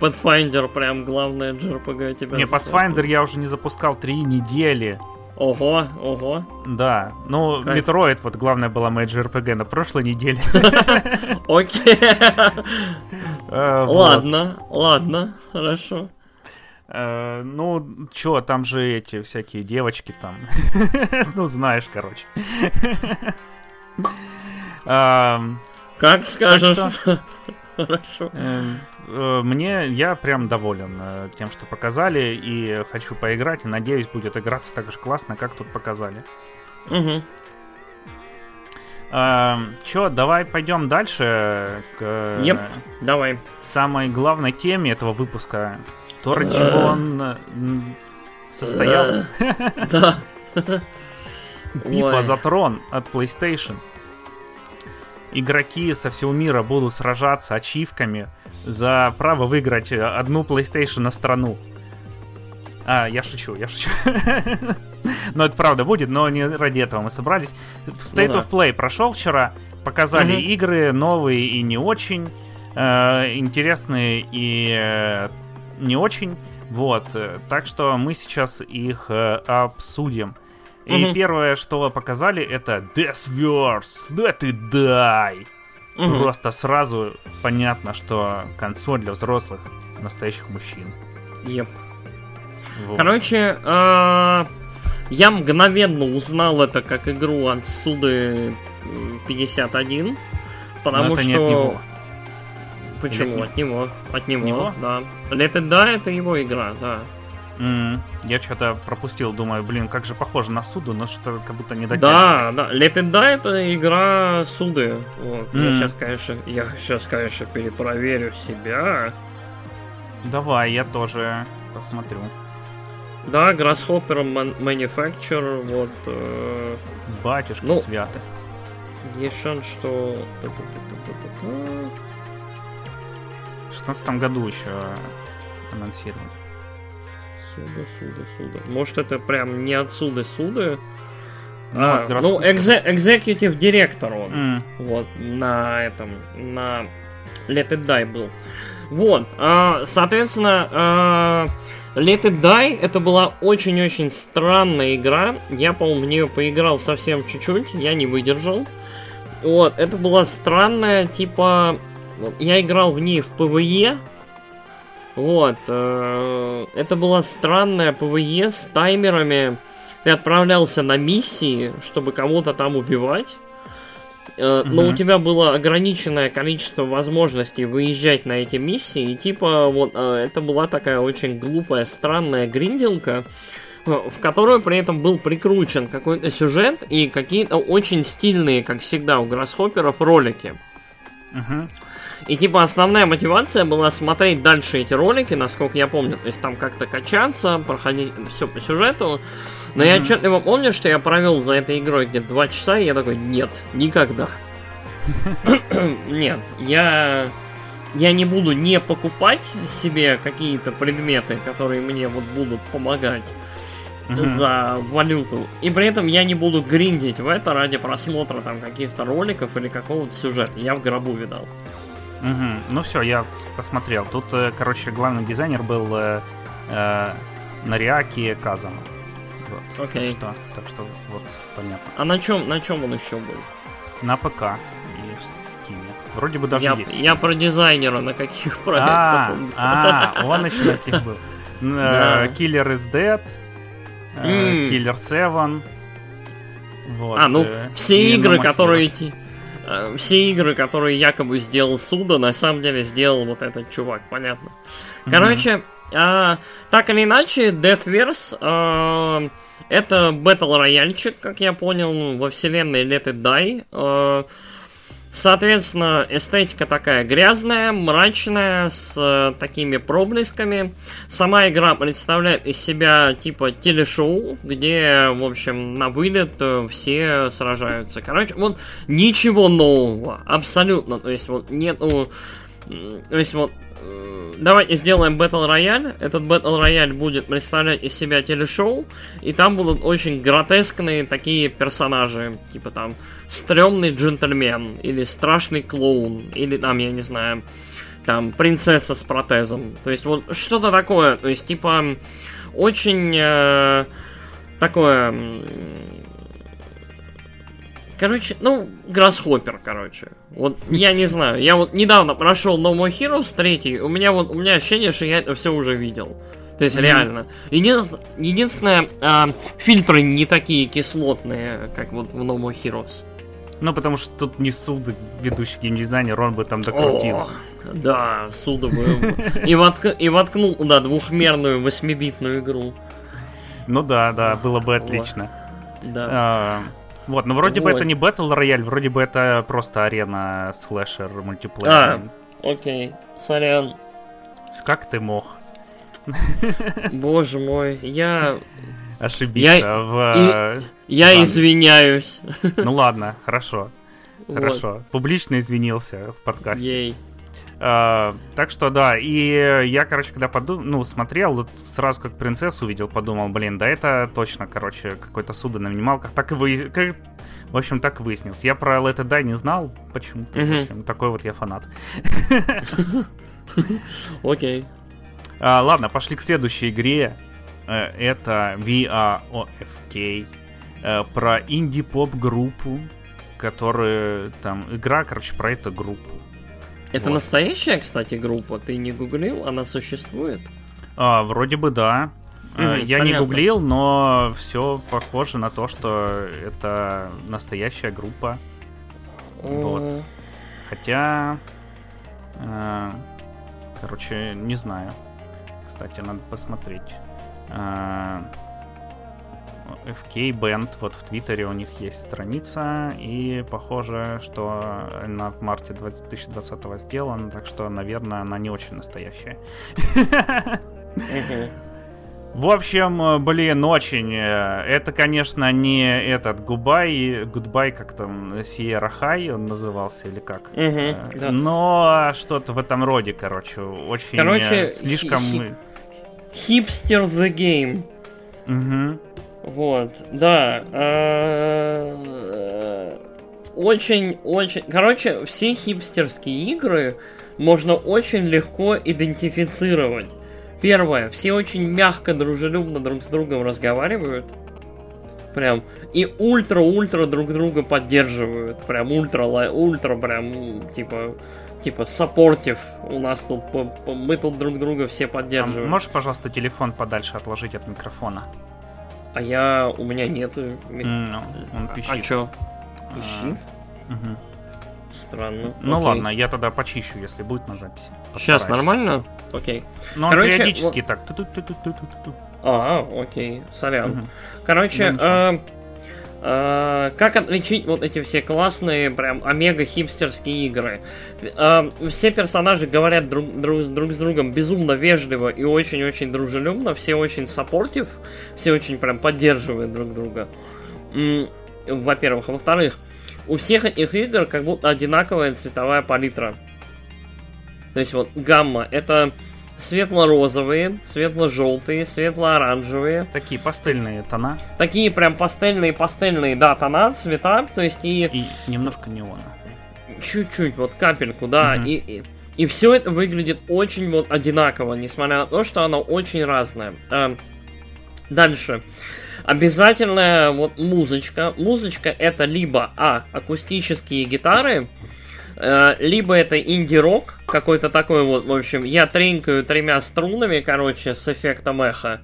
Pathfinder прям главное джей ар пи джи тебя... Не, Pathfinder я уже не запускал три недели. Ого, ого. Да, ну, кайф. Metroid, вот главное была моя джей ар пи джи на прошлой неделе. Окей. Ладно, ладно, хорошо. Uh, ну, чё, там же эти всякие девочки там. Ну, знаешь, короче. uh, Как скажешь. Хорошо. uh, uh, Мне, я прям доволен uh, тем, что показали. И хочу поиграть, и надеюсь, будет играться так же классно, как тут показали. uh-huh. uh, Чё, давай пойдем дальше к yep. Давай. Самой главной теме этого выпуска. То, ради чего он состоялся. Да. Битва за трон от PlayStation. Игроки со всего мира будут сражаться ачивками за право выиграть одну PlayStation на страну. А, я шучу, я шучу. Но это правда будет, но не ради этого мы собрались. State of Play прошел вчера. Показали игры новые и не очень. Интересные и... не очень, вот, так что мы сейчас их э, обсудим. Mm-hmm. И первое, что показали, это Death Verse, Let It Die. Mm-hmm. Просто сразу понятно, что консоль для взрослых, настоящих мужчин. Yep. Вот. Короче, я мгновенно узнал это как игру от Суда пятьдесят один, потому что... Почему? От него. От него, от него? Да. Let It Die — это его игра, да. Mm. Я что-то пропустил, думаю, блин, как же похоже на Суду, но что-то как будто не дотягивает. Да, да, Лепит да, это игра Суды. Вот. Mm. Я сейчас, конечно, я сейчас, конечно, перепроверю себя. Давай, я тоже посмотрю. Да, Grasshopper Manufacture, вот. Э... Батюшки ну, святы. Есть шанс, что... В шестнадцатом году еще анонсировали. Суда, суда, суда. Может, это прям не отсюда суды? Ну, а, ну экзе- Executive Director он. Mm. Вот, на этом, на Let It Die был. Вот, а, соответственно, а, Let It Die это была очень-очень странная игра. Я, по-моему, в нее поиграл совсем чуть-чуть, я не выдержал. Вот, это была странная, типа... Я играл в ней в ПВЕ. Вот. Э, это была странная ПВЕ с таймерами. Ты отправлялся на миссии, чтобы кого-то там убивать. Э, угу. Но у тебя было ограниченное количество возможностей выезжать на эти миссии. И типа вот э, это была такая очень глупая, странная гринделка, в которую при этом был прикручен какой-то сюжет и какие-то очень стильные, как всегда, у Грасхопперов ролики. Угу. И типа основная мотивация была смотреть дальше эти ролики, насколько я помню. То есть там как-то качаться, проходить все по сюжету. Но mm-hmm. я отчетливо помню, что я провел за этой игрой где-то два часа, и я такой, нет, никогда. Нет, я... я не буду не покупать себе какие-то предметы, которые мне вот будут помогать mm-hmm. за валюту. И при этом я не буду гриндить в это ради просмотра там каких-то роликов или какого-то сюжета. Я в гробу видал. Угу. Ну все, я посмотрел. Тут, короче, главный дизайнер был э, э, Нариаки Казама. Вот. Окей. Так что, так что вот понятно. А на чем на чем он еще был? На ПК или в Steam. Вроде бы даже я, есть. Я про дизайнера на каких проектах. А, он еще на каких был. Killer is Dead, Killer Seven. А, ну все игры, которые идти. Все игры, которые якобы сделал Суда, на самом деле сделал вот этот чувак, понятно. Короче, mm-hmm. э, так или иначе, Deathverse э, это бэтл-рояльчик, как я понял, во вселенной Let It Die. Э, соответственно, эстетика такая грязная, мрачная, с э, такими проблесками. Сама игра представляет из себя типа телешоу, где, в общем, на вылет все сражаются. Короче, вот ничего нового, абсолютно. То есть вот нету... То есть вот... Давайте сделаем Battle Royale. Этот Battle Royale будет представлять из себя телешоу, и там будут очень гротескные такие персонажи, типа там стрёмный джентльмен, или страшный клоун, или там, я не знаю, там принцесса с протезом. То есть вот что-то такое, то есть типа очень э, такое... Короче, ну, Grasshopper, короче. Вот, я не знаю, я вот недавно прошел No More Heroes три, у меня вот, у меня ощущение, что я это все уже видел. То есть, mm-hmm. реально. Еди... Единственное, э, фильтры не такие кислотные, как вот в No More Heroes. Ну, потому что тут не Суда, ведущий геймдизайнер, он бы там докрутил. О, да, Суда бы. И воткнул туда двухмерную восьмибитную игру. Ну да, да, было бы отлично. Да. Вот, но вроде вот. бы это не Battle Royale, вроде бы это просто арена слэшер мультиплеер. А, окей, сорян. Как ты мог? Боже мой, я... Ошибиться я... в... И... Я ладно. Извиняюсь. Ну ладно, хорошо, хорошо. Вот. Публично извинился в подкасте. Ей. А, так что да, и я, короче, когда подумал, ну, смотрел, вот сразу как принцессу увидел, подумал, блин, да это точно, короче, какой-то Суда на минималках. Так и вы... как... В общем, так выяснилось. Я про Let It Die не знал почему-то. Mm-hmm. В общем, такой вот я фанат. Окей. а, ладно, пошли к следующей игре. Это We are о эф кей. Про инди-поп-группу, которая там... Игра, короче, про эту группу. Это вот. Настоящая, кстати, группа? Ты не гуглил? Она существует? А, вроде бы да. Mm-hmm, Я понятно. не гуглил, но все похоже на то, что это настоящая группа. Mm-hmm. Вот. Хотя... Э, короче, не знаю. Кстати, надо посмотреть. эф кей Band, вот в Твиттере у них есть страница, и похоже, что она в марте двадцать двадцатого сделана, так что, наверное, она не очень настоящая. В общем, блин, очень. Это, конечно, не этот Гудбай, Гудбай, как там, Сиерра Хай он назывался или как. Угу, да. Но что-то в этом роде, короче, очень короче, слишком. Хип... Hipster the game. Угу. Вот, да. Очень-очень. Короче, все хипстерские игры можно очень легко идентифицировать. Первое, все очень мягко, дружелюбно друг с другом разговаривают. Прям. И ультра-ультра друг друга поддерживают. Прям ультра-ультра, прям, типа, типа, саппортив. У нас тут, мы тут друг друга все поддерживаем. А можешь, пожалуйста, телефон подальше отложить от микрофона? А я... у меня нету... No, он пищит. А, а чё? Пищит? А, угу. Странно. Ну окей. Ладно, я тогда почищу, если будет на записи. Постараюсь. Сейчас нормально? Окей. Но короче, он периодически вот... так. А, окей, сорян. Угу. Короче, да, э, э, как отличить вот эти все классные, прям омега-хипстерские игры? Э, все персонажи говорят друг, друг, друг с другом безумно вежливо и очень-очень дружелюбно. Все очень саппортив, все очень прям поддерживают друг друга. Во-первых. А во-вторых, у всех этих игр как будто одинаковая цветовая палитра. То есть вот гамма — это светло-розовые, светло-желтые, светло-оранжевые. Такие пастельные тона. Такие прям пастельные-пастельные, да, тона, цвета. То есть и... и немножко неона. Чуть-чуть, вот капельку, да. Угу. И, и, и все это выглядит очень вот одинаково, несмотря на то, что оно очень разное. Э, дальше. Обязательная вот музычка. Музычка — это либо а, акустические гитары, э, либо это инди-рок, какой-то такой вот, в общем, я тренькаю тремя струнами, короче, с эффектом эхо.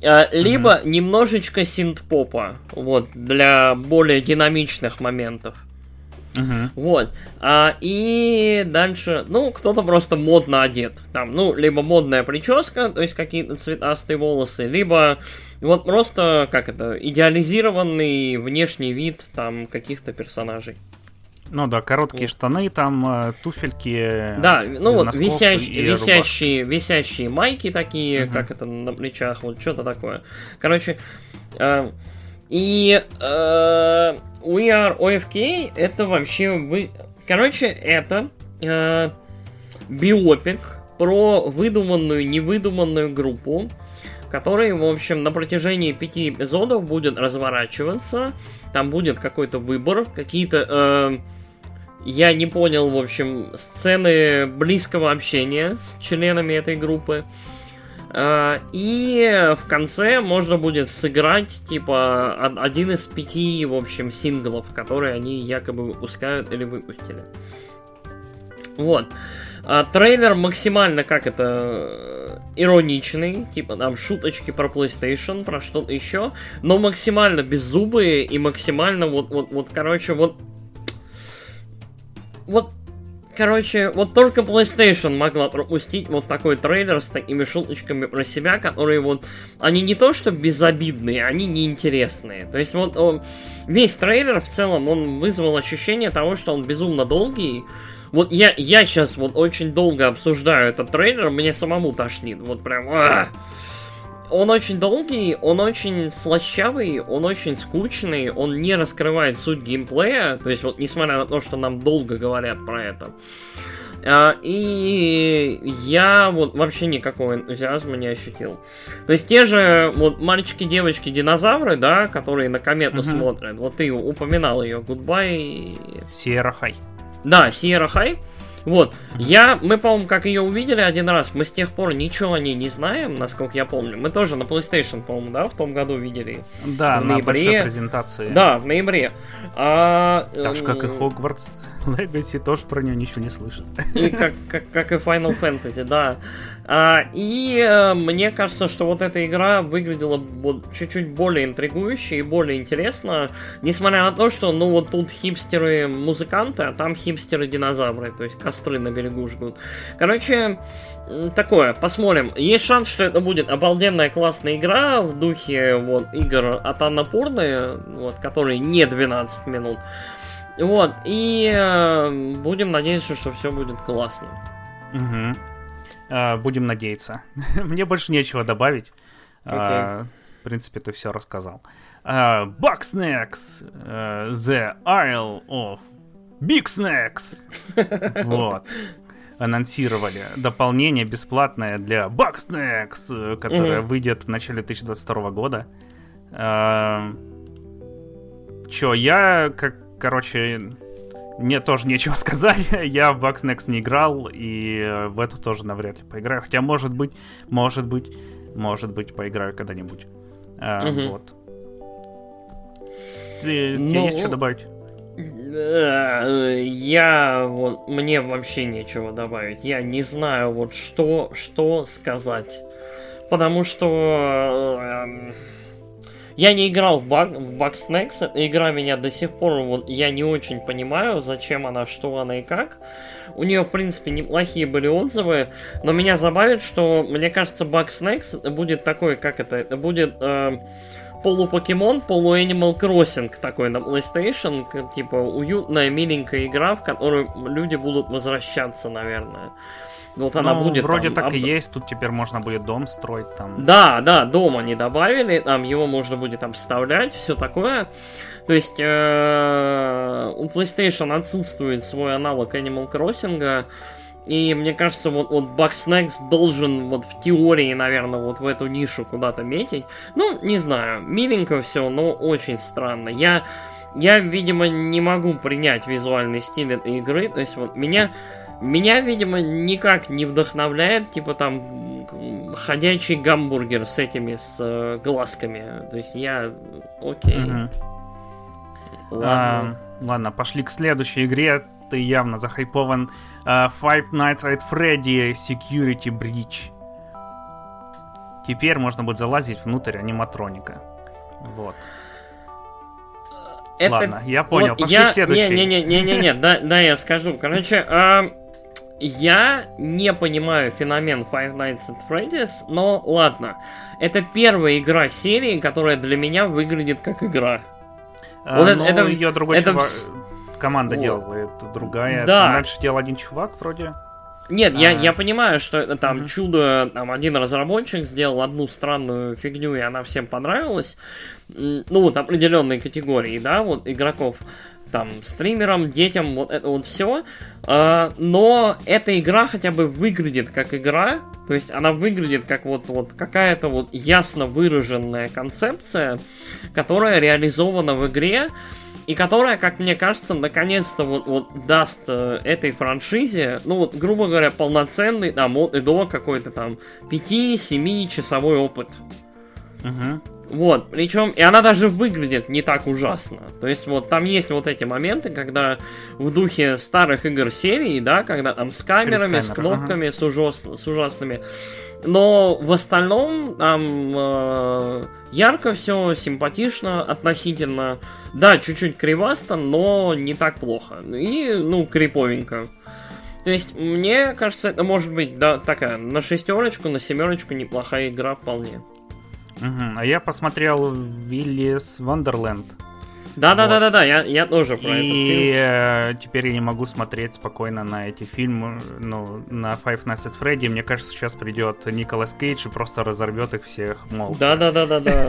Э, либо mm-hmm. немножечко синт-попа, вот, для более динамичных моментов. Uh-huh. Вот. А, и дальше, ну, кто-то просто модно одет. Там, ну, либо модная прическа, то есть какие-то цветастые волосы, либо вот просто, как это, идеализированный внешний вид там каких-то персонажей. Ну да, короткие вот. штаны, там, туфельки. Да, ну вот, висящ, висящие, висящие майки такие, uh-huh. как это, на плечах, вот что-то такое. Короче, э, и... Э, We are о эф кей, это вообще... Вы... Короче, это э, биопик про выдуманную, невыдуманную группу, который, в общем, на протяжении пяти эпизодов будет разворачиваться. Там будет какой-то выбор, какие-то... Э, я не понял, в общем, сцены близкого общения с членами этой группы. Uh, и в конце можно будет сыграть, типа, один из пяти, в общем, синглов, которые они якобы выпускают или выпустили. Вот. Uh, трейлер максимально, как это, ироничный, типа, там, шуточки про PlayStation, про что-то еще, но максимально беззубые и максимально вот, вот, вот, короче, вот... Вот... Короче, вот только PlayStation могла пропустить вот такой трейлер с такими шуточками про себя, которые вот... Они не то что безобидные, они неинтересные. То есть вот он, весь трейлер в целом, он вызвал ощущение того, что он безумно долгий. Вот я, я сейчас вот очень долго обсуждаю этот трейлер, мне самому тошнит. Вот прям... Ааа. Он очень долгий, он очень слащавый, он очень скучный, он не раскрывает суть геймплея, то есть вот несмотря на то, что нам долго говорят про это. И я вот вообще никакого энтузиазма не ощутил. То есть те же вот мальчики-девочки-динозавры, да, которые на комету угу. смотрят, вот ты упоминал ее, Goodbye... Сиерра Хай. Да, Сиерра Хай. Вот, я, мы, по-моему, как ее увидели один раз, мы с тех пор ничего о ней не знаем, насколько я помню. Мы тоже на PlayStation, по-моему, да, в том году видели. Да, в на ноябре. Большой презентации. Да, в ноябре. А, так же, как и Хогвартс. Legacy тоже про нее ничего не слышит. И как, как, как и Final Fantasy, да. А, и а, мне кажется, что вот эта игра выглядела вот чуть-чуть более интригующе и более интересно, несмотря на то, что ну вот тут хипстеры-музыканты, а там хипстеры-динозавры, то есть костры на берегу жгут. Короче, такое, посмотрим. Есть шанс, что это будет обалденная классная игра в духе вот игр от Анапурны, вот, которые не двенадцать минут. Вот, и э, будем надеяться, что все будет классно. Угу. Э, будем надеяться. Мне больше нечего добавить. Okay. Э, в принципе, ты все рассказал. Э, Bugsnax, э, The Isle of Bigsnax. Вот. Анонсировали дополнение бесплатное для Bugsnax, которое mm-hmm. выйдет в начале двадцать второго года. Э, чё, я как Короче, мне тоже нечего сказать. Я в Bugsnax не играл, и в эту тоже навряд ли поиграю. Хотя, может быть, может быть, может быть, поиграю когда-нибудь. А, угу. Вот. Ты, ну, тебе есть что добавить? Я вот, мне вообще нечего добавить. Я не знаю, вот что, что сказать. Потому что... Э, Я не играл в, баг, в Bugsnax, игра меня до сих пор, вот, я не очень понимаю, зачем она, что она и как. У нее, в принципе, неплохие были отзывы, но меня забавит, что, мне кажется, Bugsnax будет такой, как это, это будет э, полупокемон, полу Animal Crossing такой на PlayStation, типа уютная, миленькая игра, в которую люди будут возвращаться, наверное. Вот она ну, будет, вроде там, так об... и есть, тут теперь можно будет дом строить там. Да, да, дом они добавили, там его можно будет обставлять, все такое. То есть у PlayStation отсутствует свой аналог Animal Crossing, и мне кажется, вот, вот Bugsnax должен вот в теории, наверное, вот в эту нишу куда-то метить. Ну, не знаю, миленько все, но очень странно. Я, я, видимо, не могу принять визуальный стиль этой игры, то есть вот меня... Меня, видимо, никак не вдохновляет, типа там ходячий гамбургер с этими с э, глазками. То есть я, окей. Угу. Ладно. А, ладно, пошли к следующей игре. Ты явно захайпован. Uh, Five Nights at Freddy Security Breach. Теперь можно будет залазить внутрь аниматроника. Вот. Это... Ладно, я понял. Вот пошли я... к следующей. Не, не, не, не, не, да, да, я скажу. Короче. Я не понимаю феномен Five Nights at Freddy's, но ладно. Это первая игра серии, которая для меня выглядит как игра. А, вот ну, это, ее другой это... чувак... Команда вот. делала, это другая. Да. Раньше делал один чувак вроде. Нет, а... я, я понимаю, что это там mm-hmm. чудо, там один разработчик сделал одну странную фигню, и она всем понравилась. Ну, вот определенные категории, да, вот игроков. Там, стримерам, детям, вот это вот все. Но эта игра хотя бы выглядит как игра. То есть она выглядит как вот, вот какая-то вот ясно выраженная концепция, которая реализована в игре. И которая, как мне кажется, наконец-то вот, вот даст э, этой франшизе, ну вот, грубо говоря, полноценный там от и до какой-то там пять-семь часовой опыт. Uh-huh. Вот, причем, и она даже выглядит не так ужасно. То есть вот там есть вот эти моменты, когда в духе старых игр серии, да, когда там с камерами, камеру, с кнопками, uh-huh. с, ужас, с ужасными... Но в остальном там э, ярко все, симпатично относительно. Да, чуть-чуть кривасто, но не так плохо. И, ну, криповенько. То есть, мне кажется, это может быть да, такая на шестерочку, на семерочку неплохая игра вполне. Uh-huh. А я посмотрел Вилли-с Вандерленд. Да-да-да-да-да, вот. я, я тоже про и этот фильм. И теперь я не могу смотреть спокойно на эти фильмы, ну, на Five Nights at Freddy. Мне кажется, сейчас придет Николас Кейдж и просто разорвет их всех молча. Да-да-да-да-да.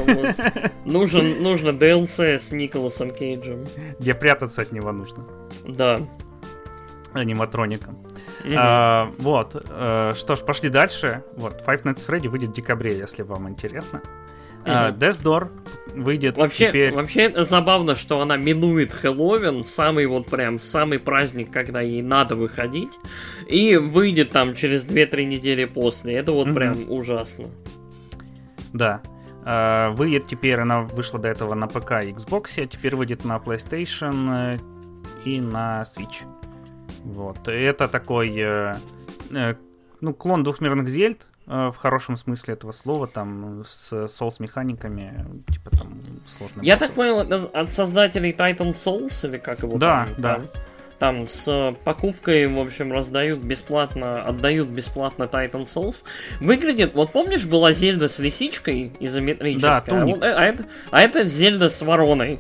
Нужно ди эл си с Николасом Кейджем. Где прятаться от него нужно. Да. Аниматроником. Вот, что ж, пошли дальше. Вот, Five Nights at Freddy выйдет в декабре, если вам интересно. Uh-huh. Death's Door выйдет вообще, теперь... Вообще забавно, что она минует Хэллоуин, самый вот прям, самый праздник, когда ей надо выходить, и выйдет там через две-три недели после. Это вот uh-huh. прям ужасно. Да. Uh, выйдет теперь, она вышла до этого на ПК и Xbox, а теперь выйдет на PlayStation и на Switch. Вот. И это такой э, э, ну, клон двухмерных Зельд, в хорошем смысле этого слова, там, с соус-механиками, типа, там, сложно. Я так понял, от создателей Titan Souls, или как его да, там? Да, да. Там с покупкой, в общем, раздают бесплатно, отдают бесплатно Titan Souls. Выглядит, вот помнишь, была Зельда с лисичкой изометрическая? Да, а, вот, а, это, а это Зельда с вороной.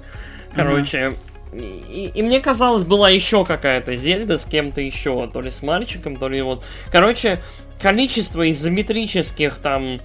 Короче... Mm-hmm. И, и мне казалось, была еще какая-то Зельда с кем-то еще, то ли с мальчиком, то ли вот... Короче... Количество изометрических там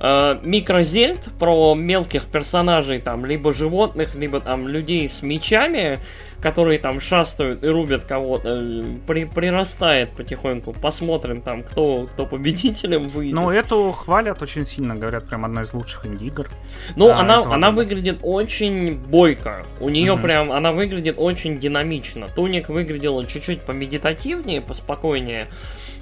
э, микрозельд про мелких персонажей, там, либо животных, либо там людей с мечами, которые там шастают и рубят кого-то, при, прирастает потихоньку. Посмотрим там, кто, кто победителем выйдет. Ну, эту хвалят очень сильно, говорят, прям одна из лучших инди-игр. Ну, а, она, она выглядит очень бойко. У нее угу. прям, она выглядит очень динамично. Туник выглядела чуть-чуть помедитативнее, поспокойнее.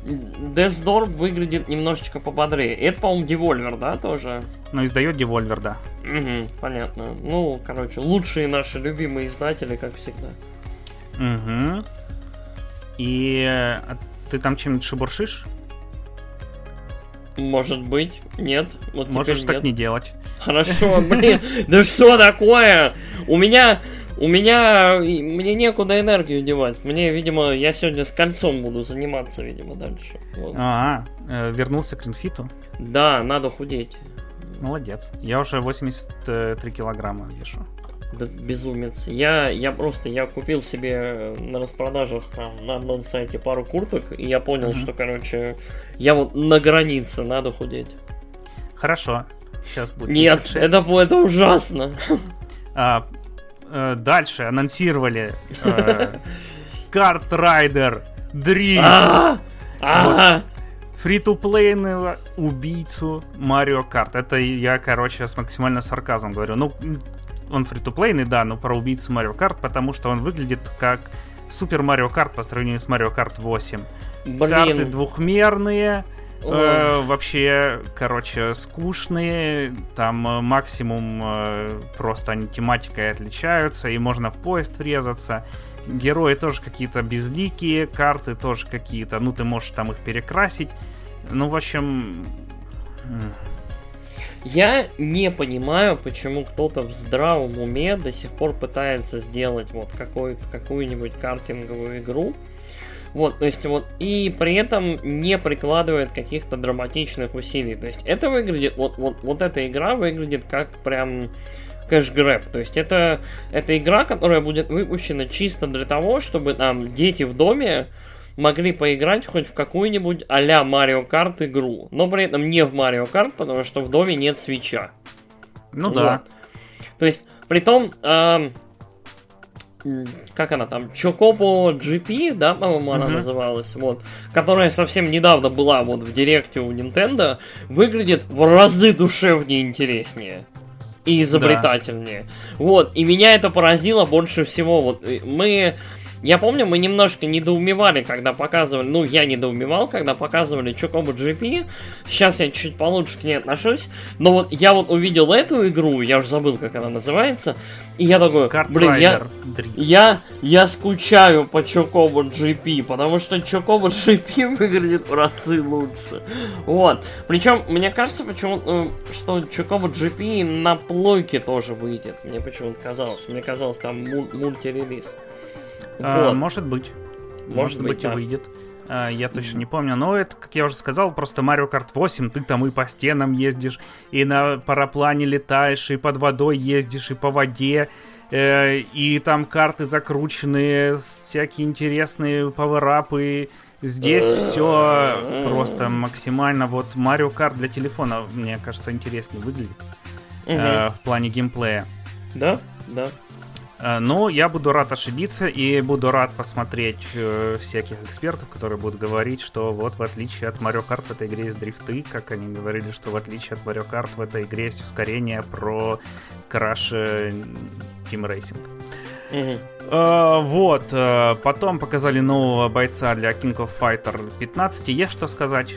Death's Door выглядит немножечко пободрее. Это, по-моему, Devolver, да, тоже? Ну, издает Devolver, да. Угу, понятно. Ну, короче, лучшие наши любимые издатели, как всегда. Угу. И а ты там чем-нибудь шебуршишь? Может быть, нет. Вот можешь так нет. не делать. Хорошо, блин, да что такое? У меня... У меня... Мне некуда энергию девать. Мне, видимо, я сегодня с кольцом буду заниматься, видимо, дальше. Вот. А, вернулся к ринфиту? Да, надо худеть. Молодец. Я уже восемьдесят три килограмма вешу. Да, безумец. Я, я просто... Я купил себе на распродажах там, на одном сайте пару курток, и я понял, mm-hmm. что, короче, я вот на границе, надо худеть. Хорошо. Сейчас будет. Нет, это, это ужасно. А... Дальше анонсировали Kart Rider Dream, фри-ту-плейного убийцу Марио Карт. Это я, короче, с максимально сарказмом говорю. Ну, он фри-ту-плейный, да, но про убийцу Марио Карт, потому что он выглядит как Супер Марио Карт по сравнению с Марио Карт восемь. Карты двухмерные, Э, вообще, короче, скучные. Там э, максимум э, просто они тематикой отличаются, и можно в поезд врезаться. Герои тоже какие-то безликие, карты тоже какие-то. Ну, ты можешь там их перекрасить. Ну, в общем... Я не понимаю, почему кто-то в здравом уме до сих пор пытается сделать вот какой- какую-нибудь картинговую игру. Вот, то есть вот, и при этом не прикладывает каких-то драматичных усилий. То есть это выглядит, вот, вот, вот эта игра выглядит как прям кэшгрэб. То есть это, это игра, которая будет выпущена чисто для того, чтобы там дети в доме могли поиграть хоть в какую-нибудь а-ля Mario Kart игру. Но при этом не в Mario Kart, потому что в доме нет свитча. Ну вот. Да. То есть, притом... Э- Как она там? Chocobo джи пи, да, по-моему, она mm-hmm. называлась, вот, которая совсем недавно была вот в директе у Nintendo, выглядит в разы душевнее, интереснее и изобретательнее. Да. Вот, и меня это поразило больше всего. Вот мы. Я помню, мы немножко недоумевали, когда показывали... Ну, я недоумевал, когда показывали Chocobo джи пи. Сейчас я чуть получше к ней отношусь. Но вот я вот увидел эту игру, я уже забыл, как она называется. И я такой, блин, я, я, я скучаю по Chocobo джи пи, потому что Chocobo джи пи выглядит в разы лучше. Вот. Причем, мне кажется, почему-то, что Chocobo джи пи на плойке тоже выйдет. Мне почему-то казалось. Мне казалось, там мультирелиз. Вот. Может быть. Может, Может быть, быть да. и выйдет. Я точно не помню. Но это, как я уже сказал, просто Mario Kart восемь. Ты там и по стенам ездишь, и на параплане летаешь, и под водой ездишь, и по воде. И там карты закрученные, всякие интересные пауэрапы. Здесь все просто максимально. Вот Mario Kart для телефона, мне кажется, интереснее выглядит в плане геймплея. Да, да. Но я буду рад ошибиться и буду рад посмотреть э, всяких экспертов, которые будут говорить, что вот в отличие от Mario Kart в этой игре есть дрифты, как они говорили, что в отличие от Mario Kart в этой игре есть ускорение про Crash Team Racing. Mm-hmm. Э, вот, э, потом показали нового бойца для King of Fighter пятнадцать. Есть что сказать?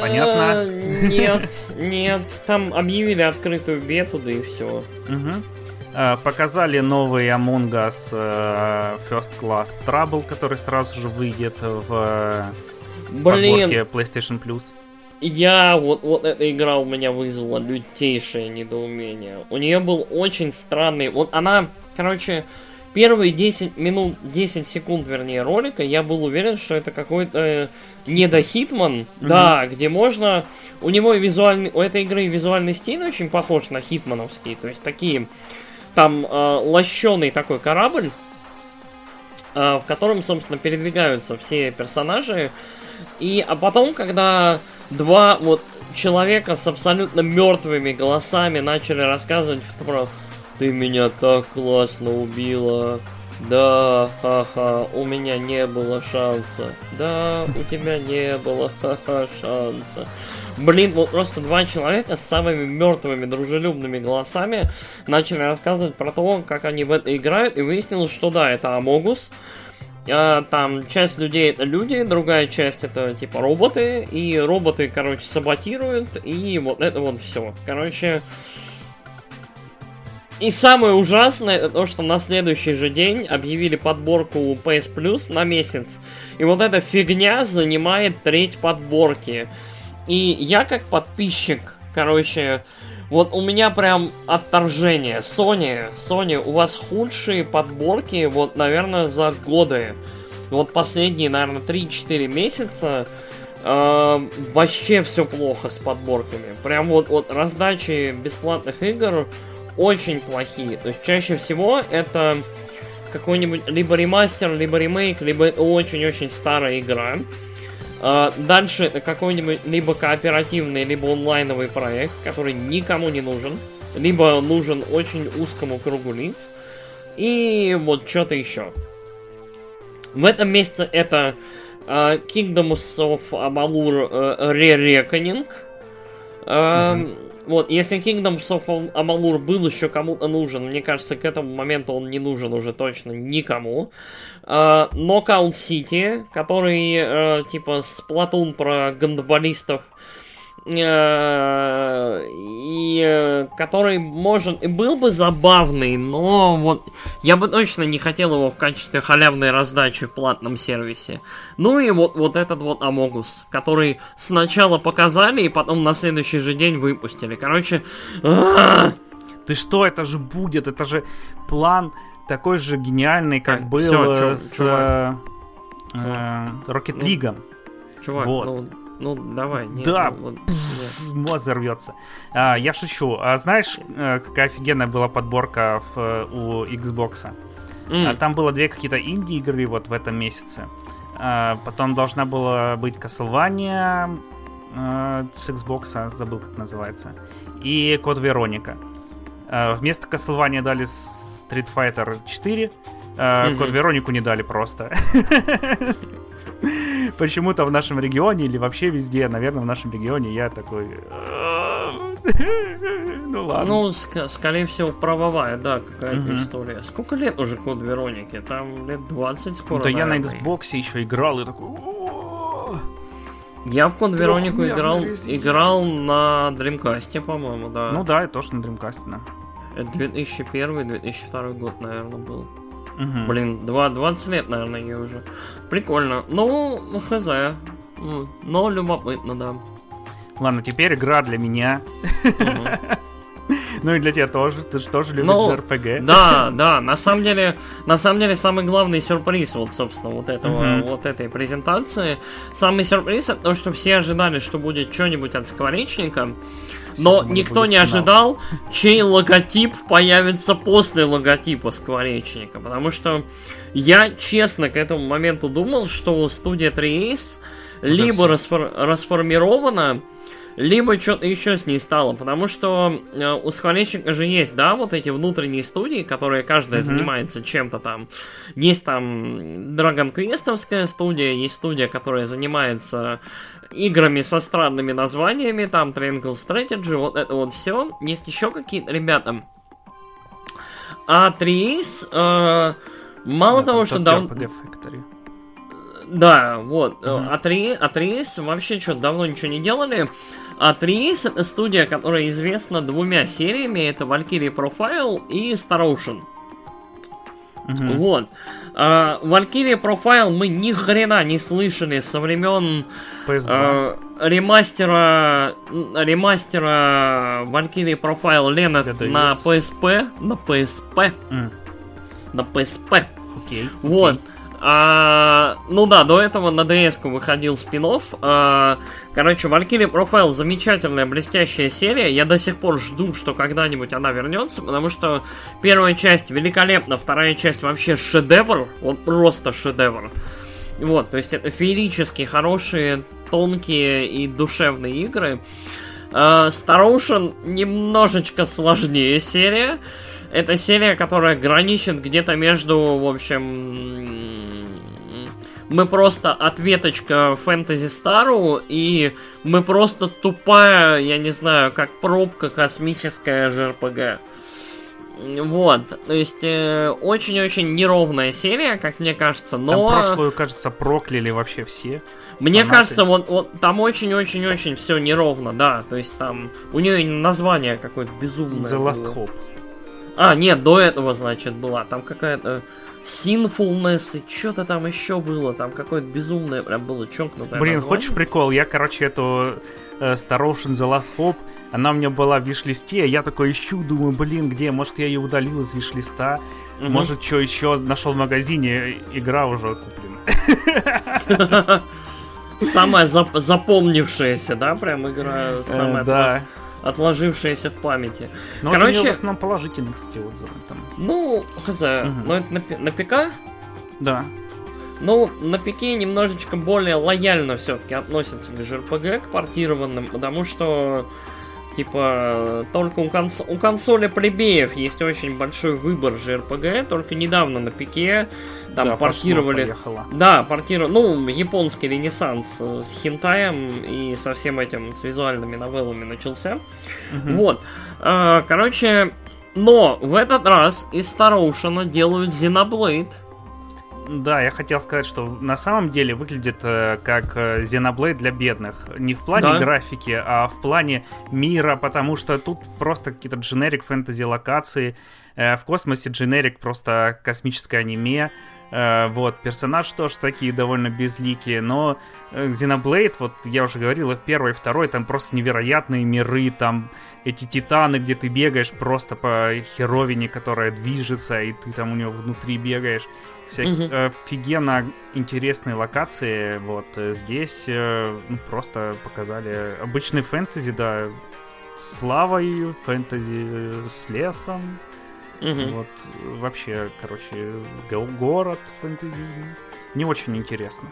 Понятно? Нет, нет. Там объявили открытую бету, да и все. Угу. Показали новый Among Us First Class Trouble, который сразу же выйдет в подборке PlayStation Plus. Я, вот, вот эта игра у меня вызвала лютейшее недоумение. У нее был очень странный... Вот она, короче, первые десять минут, десять секунд, вернее, ролика, я был уверен, что это какой-то э, недохитман, mm-hmm. да, где можно... У него визуальный... У этой игры визуальный стиль очень похож на хитмановский, то есть такие... Там э, лощеный такой корабль, э, в котором, собственно, передвигаются все персонажи, и... А потом, когда... Два вот человека с абсолютно мертвыми голосами начали рассказывать про «Ты меня так классно убила! Да, ха-ха, у меня не было шанса! Да, у тебя не было, ха-ха, шанса!» Блин, вот просто два человека с самыми мертвыми, дружелюбными голосами начали рассказывать про то, как они в это играют, и выяснилось, что да, это Among Us. Там часть людей это люди, другая часть это типа роботы, и роботы, короче, саботируют, и вот это вот все. Короче. И самое ужасное это то, что на следующий же день объявили подборку пи эс Plus на месяц. И вот эта фигня занимает треть подборки. И я как подписчик, короче. Вот у меня прям отторжение. Sony, Sony, у вас худшие подборки, вот, наверное, за годы. Вот последние, наверное, три-четыре месяца э, вообще все плохо с подборками. Прям вот, вот раздачи бесплатных игр очень плохие. То есть чаще всего это какой-нибудь либо ремастер, либо ремейк, либо очень-очень старая игра. Дальше какой-нибудь либо кооперативный, либо онлайновый проект, который никому не нужен, либо нужен очень узкому кругу лиц, и вот что-то еще. В этом месяце это uh, Kingdoms of Amalur uh, Re-Reckoning. Uh, mm-hmm. Вот, если Kingdoms of Amalur был еще кому-то нужен, мне кажется, к этому моменту он не нужен уже точно никому. Knockout City, который, типа, сплатун про гандболистов, и который, может, и был бы забавный, но вот я бы точно не хотел его в качестве халявной раздачи в платном сервисе. Ну и вот, вот этот вот Among Us, который сначала показали и потом на следующий же день выпустили. Короче... Ты что, это же будет, это же план такой же гениальный, как был с Rocket League. Чувак, ну... Ну, давай. Нет, да, ну, вот, нет. Мозг взорвется. А, я шучу. А знаешь, какая офигенная была подборка в, у Xbox? Mm. А, там было две какие-то инди-игры вот в этом месяце. А, потом должна была быть Castlevania а, с Xbox, забыл, как называется. И Код Вероника. А, вместо Castlevania дали Street Fighter четыре. А, mm-hmm. Код Веронику не дали просто. Почему-то в нашем регионе или вообще везде, наверное, в нашем регионе я такой... Ну ладно. Ну, ск- скорее всего, правовая, да, какая-то uh-huh. история. Сколько лет уже Код Вероники? Там лет двадцать скоро, да, наверное. Я на Xbox еще играл и такой... Я в Код Веронику играл, играл на Dreamcast, по-моему, да. Ну да, я тоже на Dreamcast, да. две тысячи первый - две тысячи второй год, наверное, был. Угу. Блин, двадцать лет, наверное, ей уже. Прикольно. Ну, хз. Но любопытно, да. Ладно, теперь игра для меня. Угу. Ну и для тебя тоже. Ты же тоже любишь ну, эр пи джи. Да, да. На самом деле, на самом деле, самый главный сюрприз вот, собственно, вот этого, угу. вот этой презентации. Самый сюрприз это то, что все ожидали, что будет что-нибудь от Скворечника. Но никто не ожидал, чей логотип появится после логотипа Скворечника. Потому что я, честно, к этому моменту думал, что студия три эйс либо расфор- расформирована, либо что-то еще с ней стало. Потому что э, у Скворечника же есть, да, вот эти внутренние студии, которые каждая mm-hmm. занимается чем-то там. Есть там Dragon Quest'овская студия, есть студия, которая занимается... играми со странными названиями, там Triangle Strategy, вот это вот все. Есть еще какие-то ребята. А три эйс э, мало да, того, что... Дав... Да, вот. Mm-hmm. А три-Ace вообще что-то давно ничего не делали. А три-Ace — это студия, которая известна двумя сериями. Это Valkyrie Profile и Star Ocean. Mm-hmm. Вот. А, Valkyrie Profile мы ни хрена не слышали со времен а, ремастера ремастера Valkyrie Profile Leonard на пи эс пи. На пи эс пи. Mm. На пи эс пи. Окей. Okay, okay. Вот. А, ну да, до этого на ди эс-ку выходил спин-офф. А, короче, Valkyrie Profile — замечательная, блестящая серия. Я до сих пор жду, что когда-нибудь она вернется, потому что первая часть великолепна, вторая часть вообще шедевр. Вот просто шедевр. Вот, то есть это феерически хорошие, тонкие и душевные игры. А, Star Ocean немножечко сложнее серия. Это серия, которая граничит где-то между, в общем, мы просто ответочка Фэнтези Стару, и мы просто тупая, я не знаю, как пробка космическая джей ар пи джи. Вот, то есть э, очень-очень неровная серия, как мне кажется, но... Там прошлую, кажется, прокляли вообще все. Мне фанаты. Кажется, вот, вот там очень-очень-очень все неровно, да, то есть там у нее название какое-то безумное. The Last было. Hope. А, нет, до этого, значит, была. Там какая-то Sinfulness и что-то там еще было. Там какое-то безумное прям было чокнутое. Блин, название. Хочешь прикол? Я, короче, эту э, Star Ocean The Last Hope, она у меня была в виш-листе, я такой ищу, думаю, блин, где? Может, я ее удалил из виш-листа? Mm-hmm. Может, что еще нашел в магазине? Игра уже куплена. Самая запомнившаяся, да, прям игра? Самая да. Отложившаяся в памяти. Но короче, у него в основном положительный, кстати, отзывы там. Ну, хз, угу. Но это на, на ПК? Да. Ну, на ПК немножечко более лояльно все-таки относятся к джей ар пи джи, к портированным, потому что, типа, только у, конс- у консоли плебеев есть очень большой выбор джей ар пи джи, только недавно на ПК там да, портировали... Да, портировали... Ну, японский ренессанс с хентаем и со всем этим, с визуальными новеллами начался. Угу. Вот. Короче, но в этот раз из Star Ocean делают Xenoblade. Да, я хотел сказать, что на самом деле выглядит как Xenoblade для бедных. Не в плане да. графики, а в плане мира, потому что тут просто какие-то дженерик фэнтези-локации. В космосе дженерик просто космическое аниме. Вот, персонаж тоже такие довольно безликие, но Xenoblade, вот я уже говорил, и в первой, и второй, там просто невероятные миры, там эти титаны, где ты бегаешь просто по херовине, которая движется, и ты там у нее внутри бегаешь. Всякие угу. офигенно интересные локации, вот, здесь ну, просто показали обычный фэнтези, да, с лавой, фэнтези с лесом. Угу. Вот, вообще, короче, город фэнтези. Не очень интересно.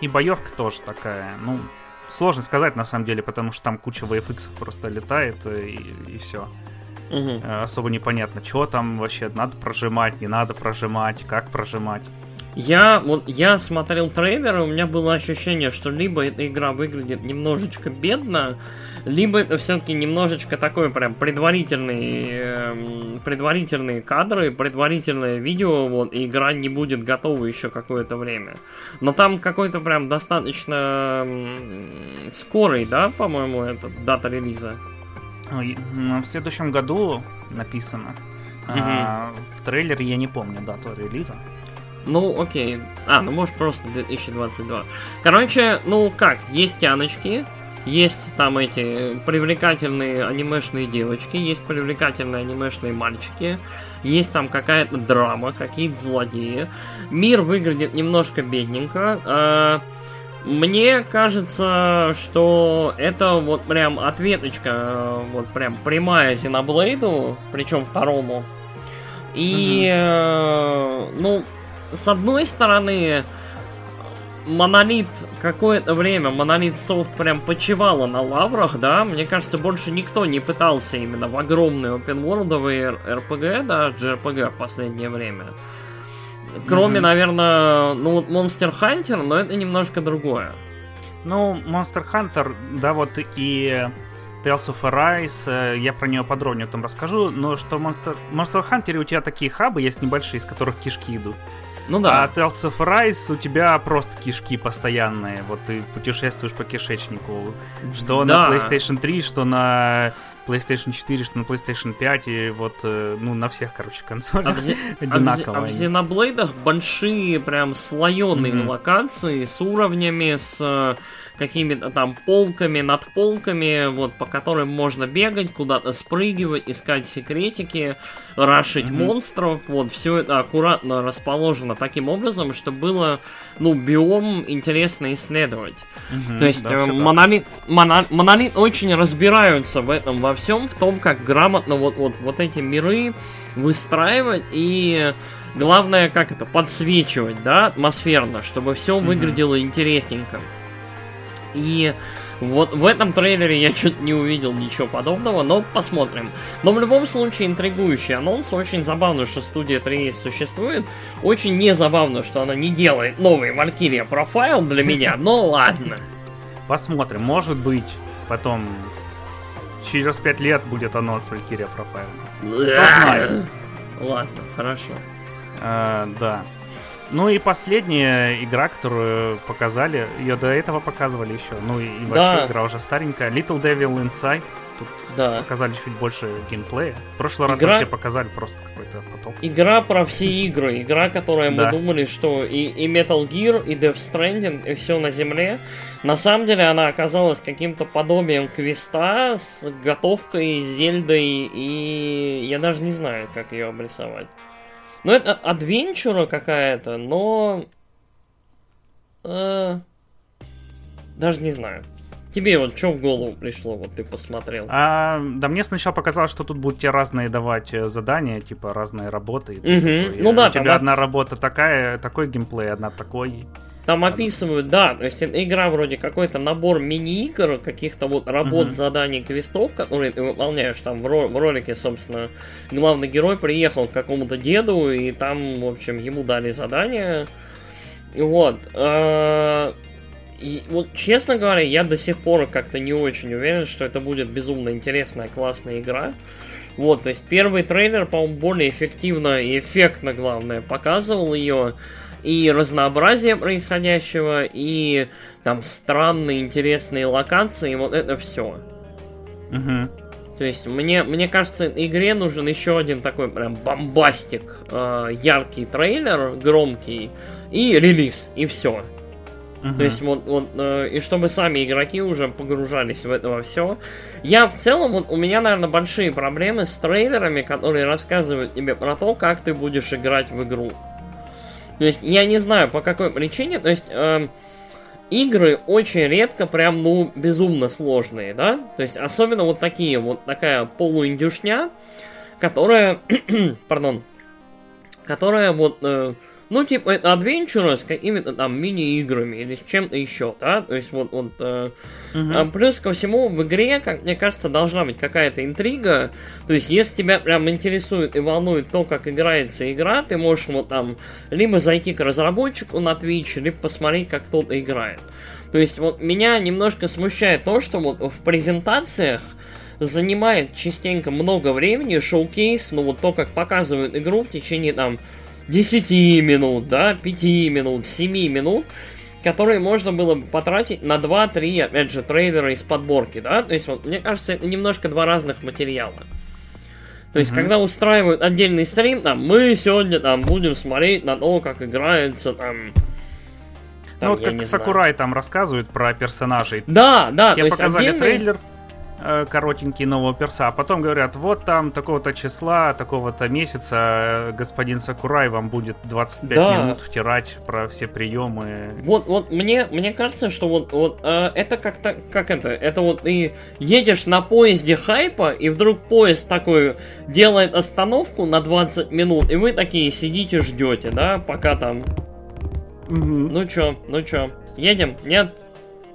И боевка тоже такая. Ну, сложно сказать на самом деле, потому что там куча ви эф экс просто летает и, и все. Угу. Особо непонятно, что там вообще надо прожимать, не надо прожимать, как прожимать. Я, вот, я смотрел трейлер, и у меня было ощущение, что либо эта игра выглядит немножечко бедно, либо это все-таки немножечко такой прям предварительный, э, предварительные кадры, предварительное видео, вот, и игра не будет готова еще какое-то время. Но там какой-то прям достаточно скорый, да, по-моему, этот дата релиза? В следующем году написано. Mm-hmm. А, в трейлере я не помню дату релиза. Ну, окей. А, ну может просто двадцать двадцать два. Короче, ну как, есть тяночки, есть там эти привлекательные анимешные девочки, есть привлекательные анимешные мальчики, есть там какая-то драма, какие-то злодеи. Мир выглядит немножко бедненько. Мне кажется, что это вот прям ответочка, вот прям прямая Xenoblade'у, причем второму. И, mm-hmm. ну... С одной стороны, Monolith какое-то время, Monolith Soft прям почивала на лаврах, да, мне кажется, больше никто не пытался именно в огромные опенворлдовые эр пи джи, да, джей ар пи джи в последнее время. Кроме, mm-hmm. наверное, ну вот Monster Hunter, но это немножко другое. Ну, Monster Hunter, да, вот и Tales of Arise, я про нее подробнее там расскажу, но что в Monster... Monster Hunter у тебя такие хабы есть небольшие, из которых кишки идут. Ну да. А Tales of Arise у тебя просто кишки постоянные. Вот ты путешествуешь по кишечнику. Что да. на PlayStation три, что на PlayStation четыре, что на PlayStation пять. И вот, ну, на всех, короче, консолях одинаково. А в Xenoblade'ах большие прям слоеные mm-hmm. локации с уровнями, с какими-то там полками, над полками, вот, по которым можно бегать, куда-то спрыгивать, искать секретики, рашить mm-hmm. монстров. Вот, все это аккуратно расположено таким образом, чтобы было, ну, биом интересно исследовать. Mm-hmm, То есть да, э, монолит, моно, монолит очень разбираются в этом во всем, в том, как грамотно вот, вот, вот эти миры выстраивать и... главное, как это, подсвечивать, да, атмосферно, чтобы все mm-hmm. выглядело интересненько. И вот в этом трейлере я что-то не увидел ничего подобного, но посмотрим. Но в любом случае интригующий анонс. Очень забавно, что студия три эйс существует. Очень незабавно, что она не делает новый Valkyria Profile для меня, но ладно. Посмотрим, может быть, потом через пять лет будет анонс Valkyria Profile. Ладно, хорошо. Да. Ну и последняя игра, которую показали, ее до этого показывали еще. Ну и, и вообще да. игра уже старенькая. Little Devil Inside. Тут да. показали чуть больше геймплея. В прошлый раз игра... вообще показали просто какой-то поток. Игра про все игры. Игра, которая мы да. думали, что и, и Metal Gear, и Death Stranding, и все на земле. На самом деле она оказалась каким-то подобием квеста с готовкой, с Зельдой, и я даже не знаю, как ее обрисовать. Ну, это адвенчура какая-то, но... Э... Даже не знаю. Тебе вот что в голову пришло, вот ты посмотрел? А, да мне сначала показалось, что тут будут тебе разные давать задания, типа разные работы. И угу. такое. Ну, да, у тебя там... одна работа такая, такой геймплей, одна такой... Там описывают, да, то есть игра вроде какой-то набор мини-игр, каких-то вот работ, uh-huh. заданий, квестов, которые ты выполняешь. Там в, ро- в ролике, собственно, главный герой приехал к какому-то деду, и там, в общем, ему дали задание. Вот. И, вот, честно говоря, я до сих пор как-то не очень уверен, что это будет безумно интересная, классная игра. Вот, то есть первый трейлер, по-моему, более эффективно и эффектно, главное, показывал ее. И разнообразие происходящего, и там странные, интересные локации, вот это все. Угу. То есть, мне, мне кажется, игре нужен еще один такой прям бомбастик, э, яркий трейлер, громкий, и релиз, и все. Uh-huh. То есть вот, вот э, и чтобы сами игроки уже погружались в это во все. Я в целом, вот у меня, наверное, большие проблемы с трейлерами, которые рассказывают тебе про то, как ты будешь играть в игру. То есть, я не знаю, по какой причине, то есть, э, игры очень редко прям, ну, безумно сложные, да? То есть, особенно вот такие, вот такая полуиндюшня, которая, пардон, которая вот, э, ну, типа, адвенчура с какими-то там мини-играми или с чем-то еще, да? То есть, вот, вот, э, uh-huh. плюс ко всему, в игре, как мне кажется, должна быть какая-то интрига, то есть, если тебя прям интересует и волнует то, как играется игра, ты можешь вот там либо зайти к разработчику на Twitch, либо посмотреть, как кто-то играет. То есть, вот меня немножко смущает то, что вот в презентациях занимает частенько много времени шоукейс, ну вот то, как показывают игру в течение там десять минут, да, пять минут, семь минут, которые можно было бы потратить на два-три, опять же, трейлера из подборки, да, то есть, вот, мне кажется, это немножко два разных материала. То есть, mm-hmm. когда устраивают отдельный стрим, там, мы сегодня, там, будем смотреть на то, как играется, там... там ну, вот как Сакурай там рассказывает про персонажей. Да, да, тебе то есть, показали отдельный... трейлер коротенький нового перса, а потом говорят, вот там такого-то числа, такого-то месяца господин Сакурай вам будет двадцать пять да. минут втирать про все приемы. Вот, вот мне, мне кажется, что вот, вот э, это как-то, как это, это вот ты едешь на поезде хайпа, и вдруг поезд такой делает остановку на двадцать минут, и вы такие сидите, ждете, да, пока там угу. ну чё, ну чё, едем? Нет?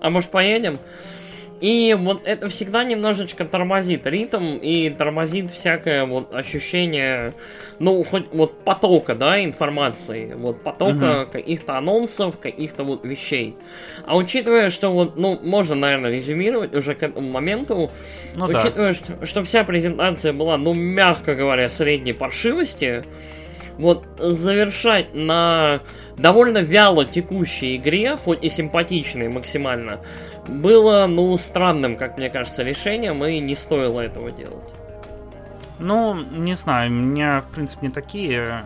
А может поедем? И вот это всегда немножечко тормозит ритм и тормозит всякое вот ощущение, ну, хоть вот потока, да, информации, вот потока uh-huh. каких-то анонсов, каких-то вот вещей. А учитывая, что вот, ну, можно, наверное, резюмировать уже к этому моменту, ну, учитывая, да. что, что вся презентация была, ну, мягко говоря, средней паршивости, вот завершать на довольно вяло текущей игре, хоть и симпатичной максимально, было, ну, странным, как мне кажется, решением, и не стоило этого делать. Ну, не знаю, у меня, в принципе, не такие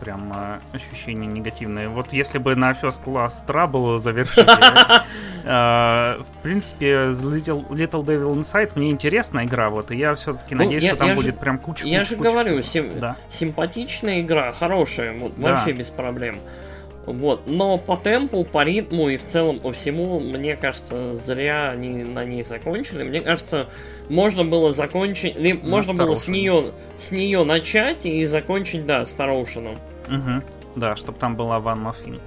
прям ощущения негативные. Вот если бы на First Class Trouble завершили, в принципе, Little Devil Inside мне интересная игра, вот, и я все-таки надеюсь, что там будет прям куча. Я же говорю, симпатичная игра, хорошая, вообще без проблем. Вот, но по темпу, по ритму и в целом по всему, мне кажется, зря они на ней закончили. Мне кажется, можно было закончить, либо ну, можно было с нее, с нее начать и закончить, да, с Тароушеном. Угу. Да, чтобы там была One More Thing.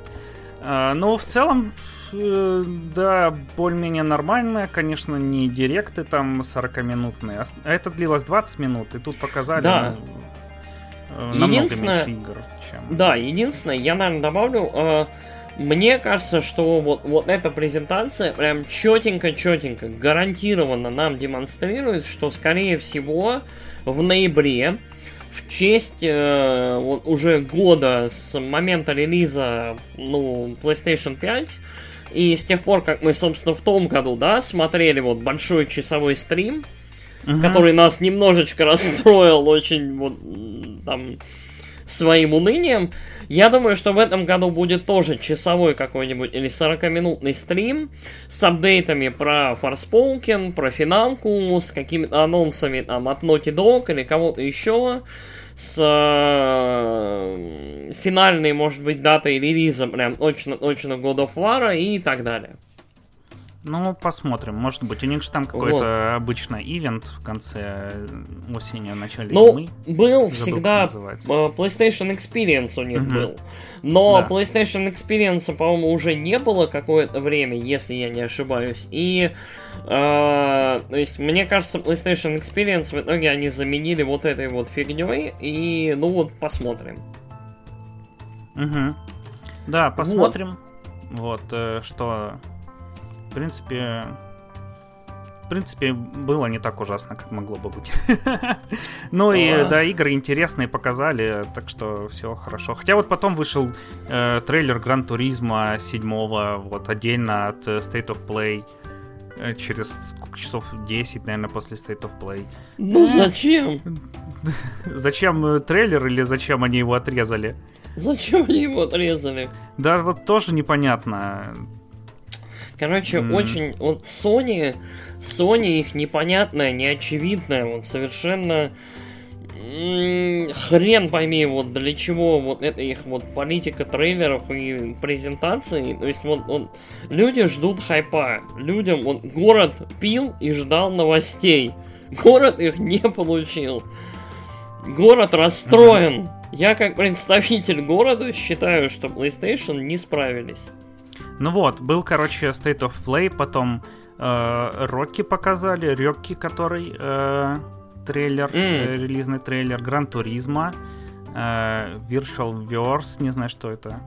А, ну, в целом, э, да, более-менее нормальная, конечно, не директы там сорокаминутные, а это длилось двадцать минут, и тут показали... Да. Ну, единственное, игр, чем... да, единственное, я, наверное, добавлю, э, мне кажется, что вот, вот эта презентация прям четенько-четенько гарантированно нам демонстрирует, что, скорее всего, в ноябре, в честь э, вот, уже года с момента релиза, ну, PlayStation пять, и с тех пор, как мы, собственно, в том году, да, смотрели вот большой часовой стрим, Uh-huh. который нас немножечко расстроил очень вот, там, своим унынием. Я думаю, что в этом году будет тоже часовой какой-нибудь или сорокаминутный стрим с апдейтами про Forspoken, про финалку, с какими-то анонсами там, от Naughty Dog или кого-то еще, с э, финальной, может быть, датой релиза прям точно-точно God of War и так далее. Ну, посмотрим, может быть. У них же там какой-то вот. Обычно ивент в конце осени, в начале ну, зимы. Ну, был всегда PlayStation Experience у них uh-huh. был. Но да. PlayStation Experience, по-моему, уже не было какое-то время, если я не ошибаюсь. И, э, то есть, мне кажется, PlayStation Experience в итоге они заменили вот этой вот фигней. И, ну вот, посмотрим. Uh-huh. Да, посмотрим. Вот, вот э, что... В принципе, в принципе, было не так ужасно, как могло бы быть. Ну и, да, игры интересные показали, так что все хорошо. Хотя вот потом вышел э, трейлер Gran Turismo семь, вот, отдельно от State of Play, э, через часов десять, наверное, после State of Play. Ну зачем? Зачем трейлер или зачем они его отрезали? Зачем они его отрезали? Да, вот тоже непонятно. Короче, mm-hmm. очень... Вот Sony... Sony их непонятная, неочевидная, вот совершенно... М-м, хрен пойми, вот для чего вот это их вот политика трейлеров и презентаций. То есть вот, вот люди ждут хайпа. Людям вот город пил и ждал новостей. Город их не получил. Город расстроен. Mm-hmm. Я как представитель города считаю, что PlayStation не справились. Ну вот, был, короче, State of Play, потом Рокки э, показали, Рёкки, который э, трейлер, mm. э, релизный трейлер, Gran Turismo, э, Virtual Verse, не знаю, что это.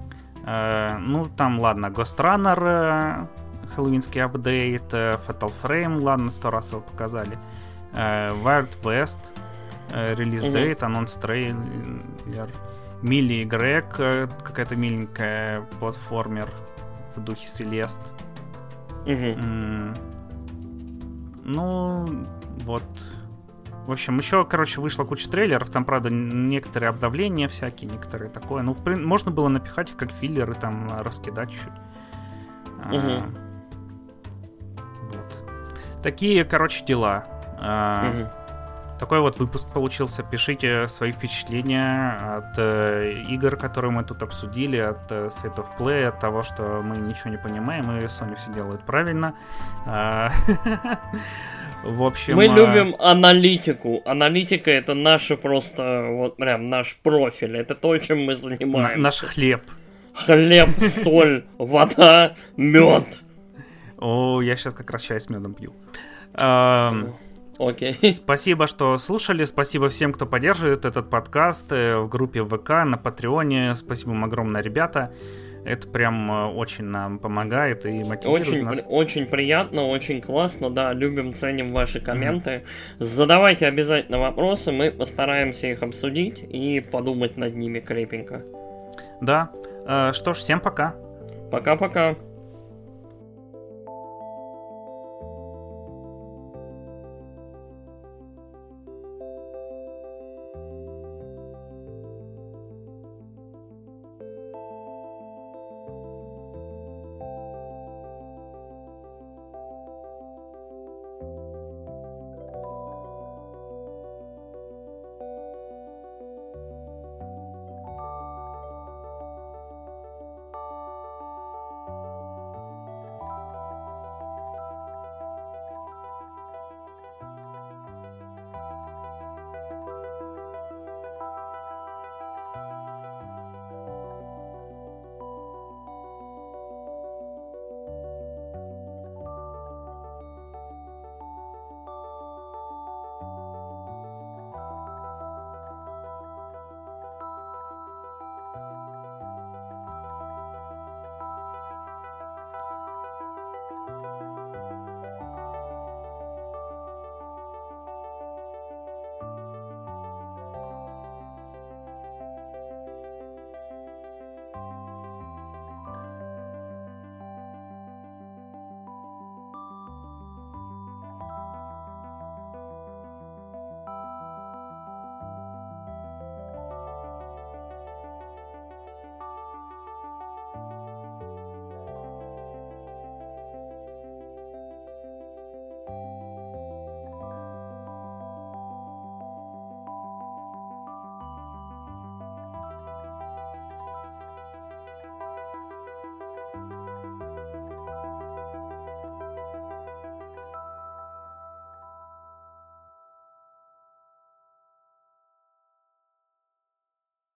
Э, ну, там, ладно, Ghost Runner, э, хэллоуинский апдейт, э, Fatal Frame, ладно, сто раз его показали. Э, Wild West, э, релиз mm-hmm. date, анонс трейлер, Милли и Грег, э, какая-то миленькая платформер в духе Селест. Угу. Mm. Ну, вот. В общем, еще, короче, вышла куча трейлеров. Там, правда, некоторые обновления всякие, некоторые такое. Ну, в принципе, можно было напихать их как филлеры, там, раскидать чуть-чуть. Uh-huh. А, вот. Такие, короче, дела. А, uh-huh. Такой вот выпуск получился. Пишите свои впечатления от э, игр, которые мы тут обсудили, от э, State of Play, от того, что мы ничего не понимаем, и Sony все делает правильно. В общем... Мы любим аналитику. Аналитика — это наше просто, вот прям, наш профиль. Это то, чем мы занимаемся. Наш хлеб. Хлеб, соль, вода, мед. О, я сейчас как раз чай с медом пью. Окей. Okay. Спасибо, что слушали. Спасибо всем, кто поддерживает этот подкаст в группе ВК, на Патреоне. Спасибо вам огромное, ребята. это прям очень нам помогает и мотивирует очень, нас. Очень приятно, очень классно, да, любим, ценим ваши комменты. Mm-hmm. Задавайте обязательно вопросы, мы постараемся их обсудить и подумать над ними крепенько. Да, что ж, всем пока. Пока-пока.